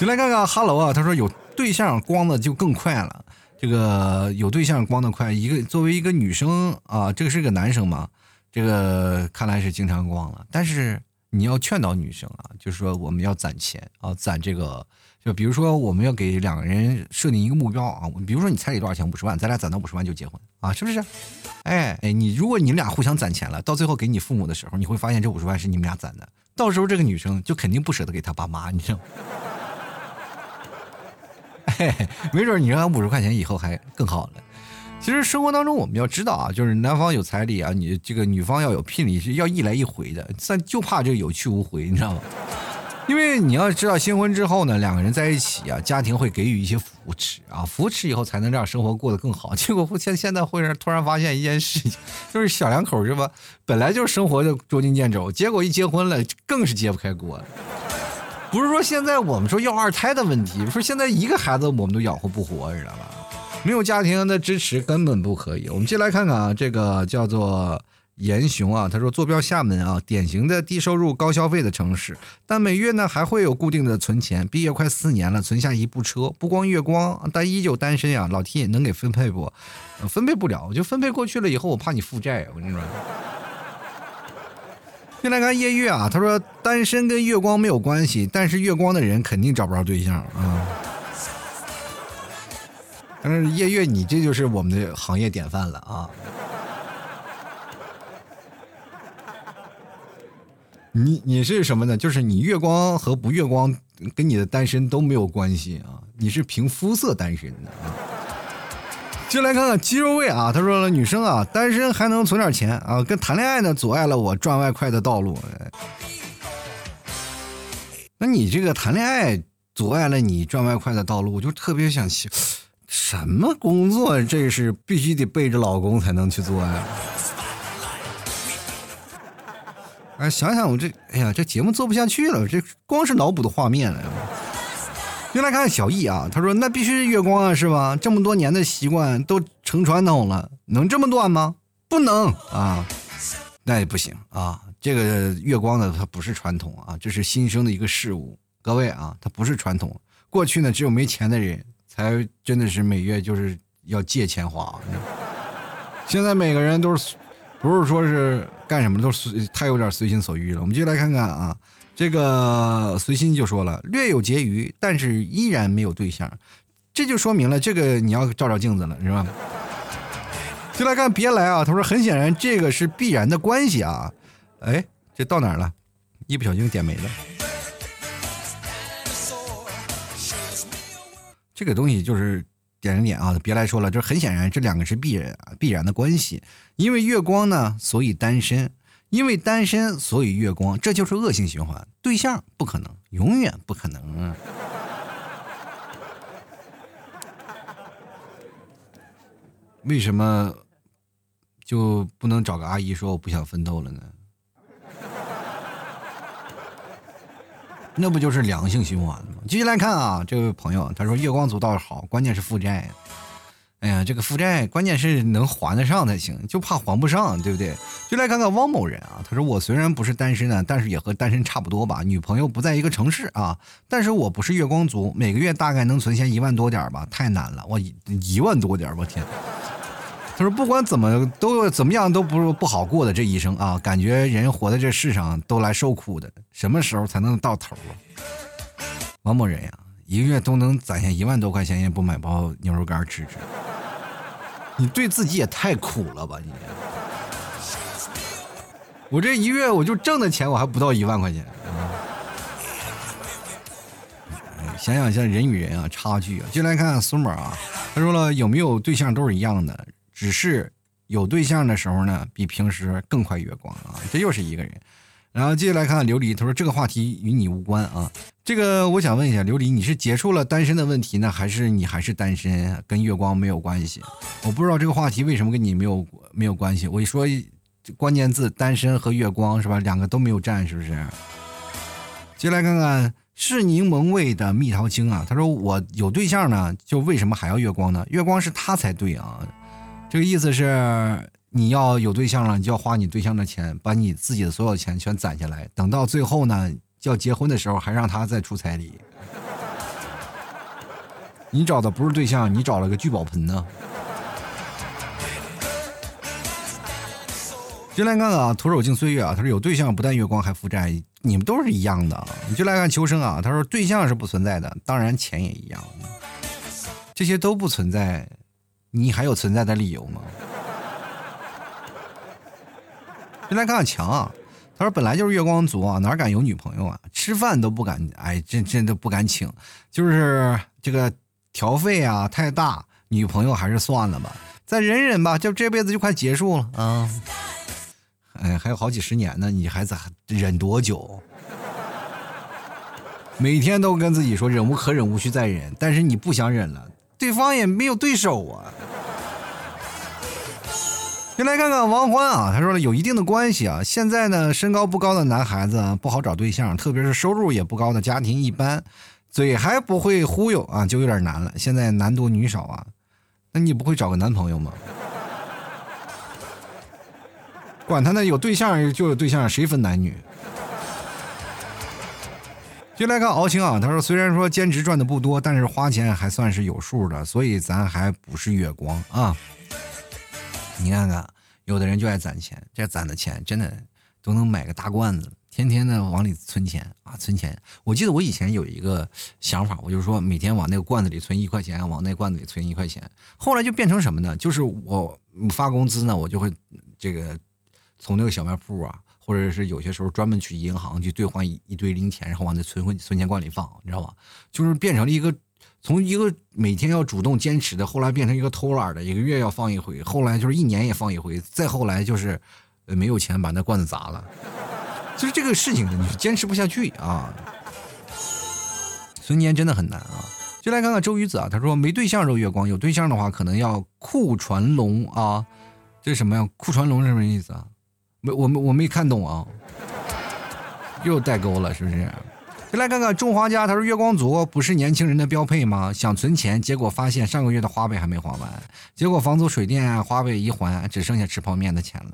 就来看看哈喽啊，他说有对象光的就更快了，这个有对象光的快，一个作为一个女生啊，这个是个男生嘛，这个看来是经常光了，但是你要劝导女生啊，就是说我们要攒钱啊，攒这个，就比如说我们要给两个人设定一个目标啊，比如说你彩礼多少钱，50万，咱俩攒到50万就结婚啊，是不是？哎，你如果你们俩互相攒钱了，到最后给你父母的时候，你会发现这50万是你们俩攒的，到时候这个女生就肯定不舍得给她爸妈，你知道吗？没准你让50块钱以后还更好了。其实生活当中我们要知道啊，就是男方有彩礼啊，你这个女方要有聘礼，是要一来一回的，但就怕这有去无回，你知道吗？因为你要知道新婚之后呢，两个人在一起啊，家庭会给予一些扶持啊，扶持以后才能让生活过得更好。结果现在会突然发现一件事情，就是小两口是吧，本来就是生活的捉襟见肘，结果一结婚了更是揭不开锅了。不是说现在我们说要2胎的问题，说现在一个孩子我们都养活不活，知道吧？没有家庭的支持根本不可以。我们先来看看啊，这个叫做严雄啊，他说坐标厦门啊，典型的低收入高消费的城市，但每月呢还会有固定的存钱，毕业快4年了，存下一部车，不光月光，但依旧单身啊。老 T 能给分配不？分配不了，我就分配过去了以后，我怕你负债，我跟你说。就来看夜月啊，他说单身跟月光没有关系，但是月光的人肯定找不着对象啊。但是夜月，你这就是我们的行业典范了啊！你是什么呢？就是你月光和不月光跟你的单身都没有关系啊，你是凭肤色单身的啊。就来看看肌肉味啊，他说了，女生啊，单身还能存点钱啊，跟谈恋爱呢阻碍了我赚外快的道路。那你这个谈恋爱阻碍了你赚外快的道路，我就特别想想，什么工作这是必须得背着老公才能去做呀？哎，想想我这，哎呀，这节目做不下去了，这光是脑补的画面了。又来看看小易啊，他说那必须是月光啊，是吧？这么多年的习惯都成传统了，能这么断吗？不能啊，那也不行啊。这个月光呢，它不是传统啊，这是新生的一个事物。各位啊，它不是传统。过去呢，只有没钱的人才真的是每月就是要借钱花。现在每个人都是不是说是干什么都是太有点随心所欲了。我们就来看看啊。这个随心就说了，略有结余，但是依然没有对象，这就说明了这个你要照照镜子了，是吧？就来看别来啊，他说很显然这个是必然的关系啊。哎，这到哪儿了？一不小心点没了。这个东西就是点点啊，别来说了，这很显然这两个是必然的关系，因为月光呢，所以单身。因为单身所以月光，这就是恶性循环，对象不可能，永远不可能。为什么就不能找个阿姨说我不想奋斗了呢？那不就是良性循环吗？继续来看啊，这位朋友他说月光族倒是好，关键是负债。哎呀，这个负债关键是能还得上才行，就怕还不上，对不对？就来看看汪某人啊，他说我虽然不是单身呢，但是也和单身差不多吧，女朋友不在一个城市啊，但是我不是月光族，每个月大概能存下1万多点吧，太难了，我1万多点，我天！他说不管怎么样都不好过的这一生啊，感觉人活在这世上都来受苦的，什么时候才能到头啊？汪某人呀、啊，一个月都能攒下1万多块钱，也不买包牛肉干吃吃。你对自己也太苦了吧你！我这一月我就挣的钱我还不到1万块钱、想想像人与人啊差距啊。就来看看苏某啊，他说了有没有对象都是一样的，只是有对象的时候呢比平时更快月光啊，这又是一个人。然后接下来看看琉璃，他说这个话题与你无关啊。这个我想问一下琉璃，你是结束了单身的问题呢，还是你还是单身，跟月光没有关系？我不知道这个话题为什么跟你没有关系。我一说关键字单身和月光是吧，两个都没有占，是不是？接下来看看是柠檬味的蜜桃青啊，他说我有对象呢，就为什么还要月光呢？月光是他才对啊，这个意思是。你要有对象了，你就要花你对象的钱，把你自己的所有钱全攒下来，等到最后呢，要结婚的时候还让他再出彩礼。你找的不是对象，你找了个聚宝盆呢。就来看看啊，徒手敬岁月啊，他说有对象不但月光还负债，你们都是一样的。你就来看求生啊，他说对象是不存在的，当然钱也一样，这些都不存在，你还有存在的理由吗？就来看看强啊，他说本来就是月光族啊，哪敢有女朋友啊，吃饭都不敢，哎，真的不敢请，就是这个调费啊太大，女朋友还是算了吧，再忍忍吧，这辈子就快结束了啊！哎，还有好几十年呢，你还咋忍多久？每天都跟自己说忍无可忍，无需再忍，但是你不想忍了，对方也没有对手啊。就来看看王欢啊，他说了有一定的关系啊，现在呢身高不高的男孩子不好找对象，特别是收入也不高的家庭一般，嘴还不会忽悠啊，就有点难了，现在男多女少啊，那你不会找个男朋友吗？管他呢，有对象就有对象，谁分男女？就来看敖青啊，他说虽然说兼职赚的不多，但是花钱还算是有数的，所以咱还不是月光啊。你看看有的人就爱攒钱，这攒的钱真的都能买个大罐子，天天的往里存钱啊，存钱。我记得我以前有一个想法，我就是说每天往那个罐子里存1块钱，往那罐子里存1块钱。后来就变成什么呢？就是我发工资呢，我就会这个从那个小卖铺啊，或者是有些时候专门去银行去兑换一堆零钱，然后往那存钱罐里放，你知道吧？就是变成了一个。从一个每天要主动坚持的，后来变成一个偷懒的，一个月要放一回，后来就是一年也放一回，再后来就是没有钱把那罐子砸了，就是这个事情你坚持不下去啊。存钱真的很难啊。就来看看周瑜子啊，他说没对象肉月光，有对象的话可能要库传龙啊，这是什么呀？库传龙是什么意思啊？我没看懂啊，又代沟了是不是？来看看种花家，他说月光族不是年轻人的标配吗？想存钱，结果发现上个月的花呗还没还完，结果房租水电啊花呗一还，只剩下吃泡面的钱了。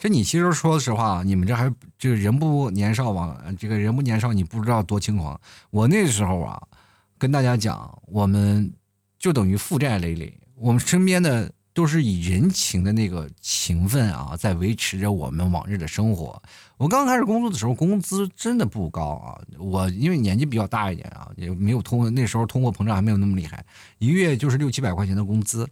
这你其实说实话，你们这还这个人不年少吧？这个人不年少，你不知道多轻狂。我那时候啊，跟大家讲，我们就等于负债累累，我们身边的都是以人情的那个情分啊，在维持着我们往日的生活。我刚开始工作的时候，工资真的不高啊。我因为年纪比较大一点啊，也没有那时候通货膨胀还没有那么厉害，一月就是600-700块钱的工资。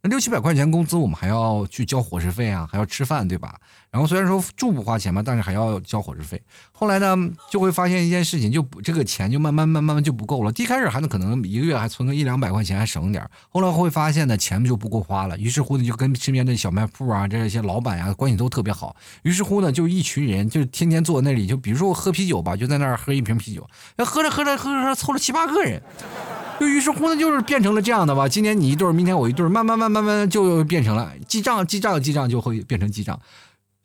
那600-700块钱工资，我们还要去交伙食费啊，还要吃饭，对吧？然后虽然说住不花钱嘛，但是还要交伙食费。后来呢，就会发现一件事情，就这个钱就慢慢就不够了。一开始还能可能一个月还存个100-200块钱，还省点。后来会发现呢，钱就不够花了。于是乎呢，就跟身边的小卖铺啊，这些老板啊，关系都特别好。于是乎呢，就一群人。就天天坐那里，就比如说我喝啤酒吧，就在那儿喝一瓶啤酒，喝着凑了7-8个人，就于是乎呢，就是变成了这样的吧。今天你一对，明天我一对，慢慢就变成了记账，就会变成记账。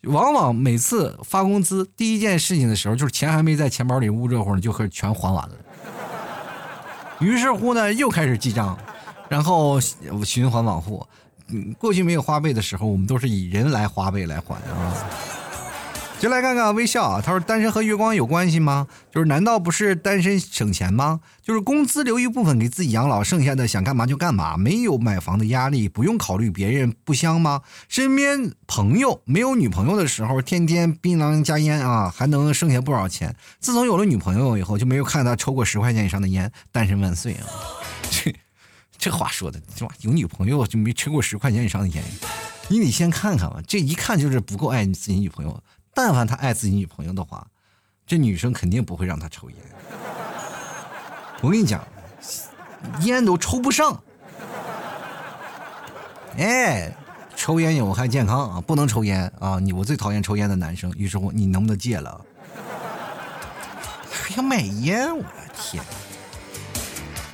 往往每次发工资第一件事情的时候，就是钱还没在钱包里捂热乎呢，就会全还完了。于是乎呢，又开始记账，然后循环往复。过去没有花呗的时候，我们都是以人来花呗来还啊。就来看看微笑啊，他说单身和月光有关系吗？就是难道不是单身省钱吗？就是工资留一部分给自己养老，剩下的想干嘛就干嘛，没有买房的压力，不用考虑别人，不香吗？身边朋友没有女朋友的时候，天天槟榔加烟啊，还能剩下不少钱。自从有了女朋友以后，就没有看他抽过10块钱以上的烟，单身万岁啊！这话说的，有女朋友就没吃过10块钱以上的烟，你得先看看吧，这一看就是不够爱你自己女朋友。但凡他爱自己女朋友的话，这女生肯定不会让他抽烟。我跟你讲，烟都抽不上。哎，抽烟有害健康啊，不能抽烟啊！我最讨厌抽烟的男生。于是乎，你能不能戒了？还要买烟，我的天！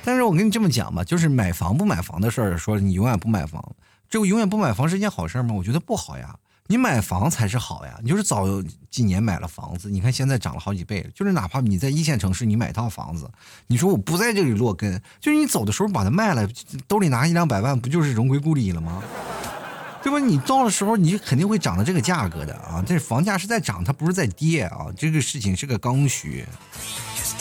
但是我跟你这么讲吧，就是买房不买房的事儿，说你永远不买房，这个永远不买房是一件好事吗？我觉得不好呀。你买房才是好呀，你就是早几年买了房子，你看现在涨了好几倍，就是哪怕你在一线城市你买套房子，你说我不在这里落根，就是你走的时候把它卖了，兜里拿100-200万，不就是荣归故里了吗？对吧？你到的时候你肯定会涨到这个价格的啊，这房价是在涨，它不是在跌啊，这个事情是个刚需。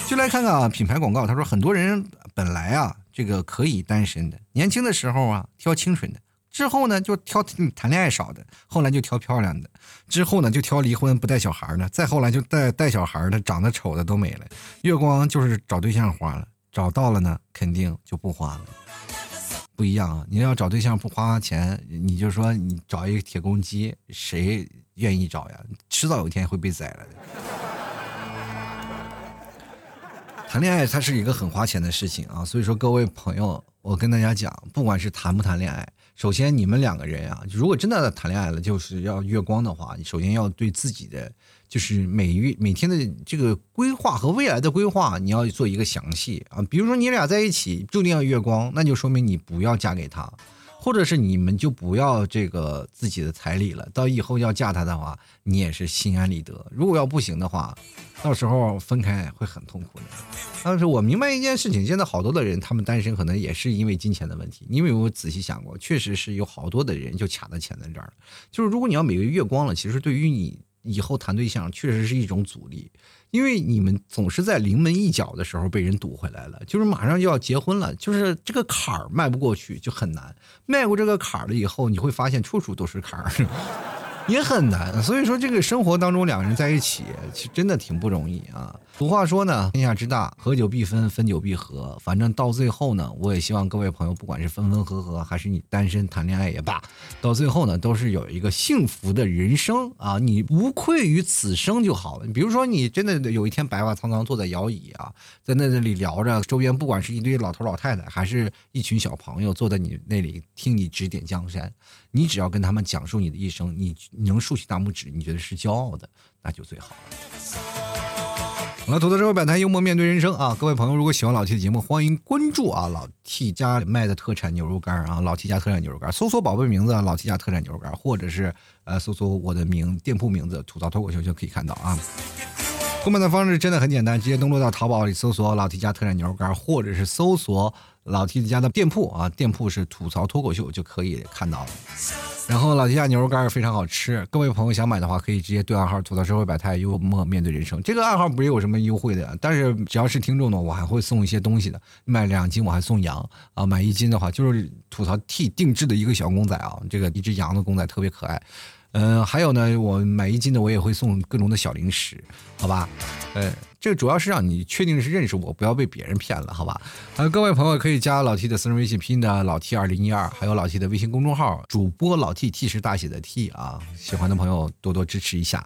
就来看看啊，品牌广告，他说很多人本来啊这个可以单身的，年轻的时候啊挑清纯的。之后呢，就挑谈恋爱少的，后来就挑漂亮的，之后呢就挑离婚不带小孩的，再后来就带小孩的，长得丑的都没了。月光就是找对象花了，找到了呢，肯定就不花了。不一样啊！你要找对象不花钱，你就说你找一个铁公鸡，谁愿意找呀？迟早有一天会被宰了的。谈恋爱它是一个很花钱的事情啊，所以说各位朋友，我跟大家讲，不管是谈不谈恋爱。首先你们两个人啊，如果真的谈恋爱了，就是要月光的话，你首先要对自己的就是每天的这个规划和未来的规划，你要做一个详细啊。比如说你俩在一起注定要月光，那就说明你不要嫁给他，或者是你们就不要这个自己的彩礼了，到以后要嫁他的话，你也是心安理得。如果要不行的话，到时候分开会很痛苦的。但是我明白一件事情，现在好多的人他们单身可能也是因为金钱的问题。你有没有仔细想过，确实是有好多的人就卡在钱在这儿了。就是如果你要每个月光了，其实对于你以后谈对象确实是一种阻力，因为你们总是在临门一脚的时候被人堵回来了，就是马上就要结婚了，就是这个坎儿迈不过去就很难，迈过这个坎儿了以后，你会发现处处都是坎儿。也很难。所以说这个生活当中两个人在一起真的挺不容易啊。俗话说呢，天下之大，合久必分，分久必合。反正到最后呢，我也希望各位朋友，不管是分分合合，还是你单身谈恋爱也罢，到最后呢，都是有一个幸福的人生啊！你无愧于此生就好了。比如说，你真的有一天白发苍苍坐在摇椅啊，在那里聊着，周边不管是一堆老头老太太，还是一群小朋友，坐在你那里听你指点江山，你只要跟他们讲述你的一生，你能竖起大拇指，你觉得是骄傲的，那就最好了。好了，吐槽社会百态，幽默面对人生啊！各位朋友，如果喜欢老 T 的节目，欢迎关注啊！老 T 家卖的特产牛肉干啊，老 T 家特产牛肉干，搜索宝贝名字老 T 家特产牛肉干，或者是搜索我的店铺名字吐槽脱口秀就可以看到啊。购买的方式真的很简单，直接登录到淘宝里搜索老 T 家特产牛肉干，或者是搜索老 T 家的店铺啊，店铺是吐槽脱口秀就可以看到了。然后老 T 家牛肉干非常好吃，各位朋友想买的话可以直接对暗号吐槽社会百态，幽默面对人生。这个暗号不是有什么优惠的，但是只要是听众的我还会送一些东西的，买2斤我还送羊啊，买1斤的话就是吐槽 T 定制的一个小公仔啊，这个一只羊的公仔特别可爱。还有呢，我买1斤的我也会送各种的小零食，好吧？这个主要是让你确定是认识我，不要被别人骗了，好吧？各位朋友可以加老 T 的私人微信，拼的老 T 2012，还有老 T 的微信公众号，主播老 T T 是大写的 T 啊，喜欢的朋友多多支持一下。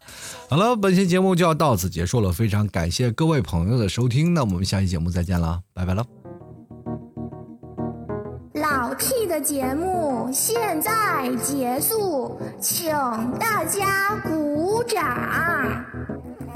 好了，本期节目就要到此结束了，非常感谢各位朋友的收听，那我们下期节目再见了，拜拜了。老 T 的节目现在结束，请大家鼓掌。好，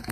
好。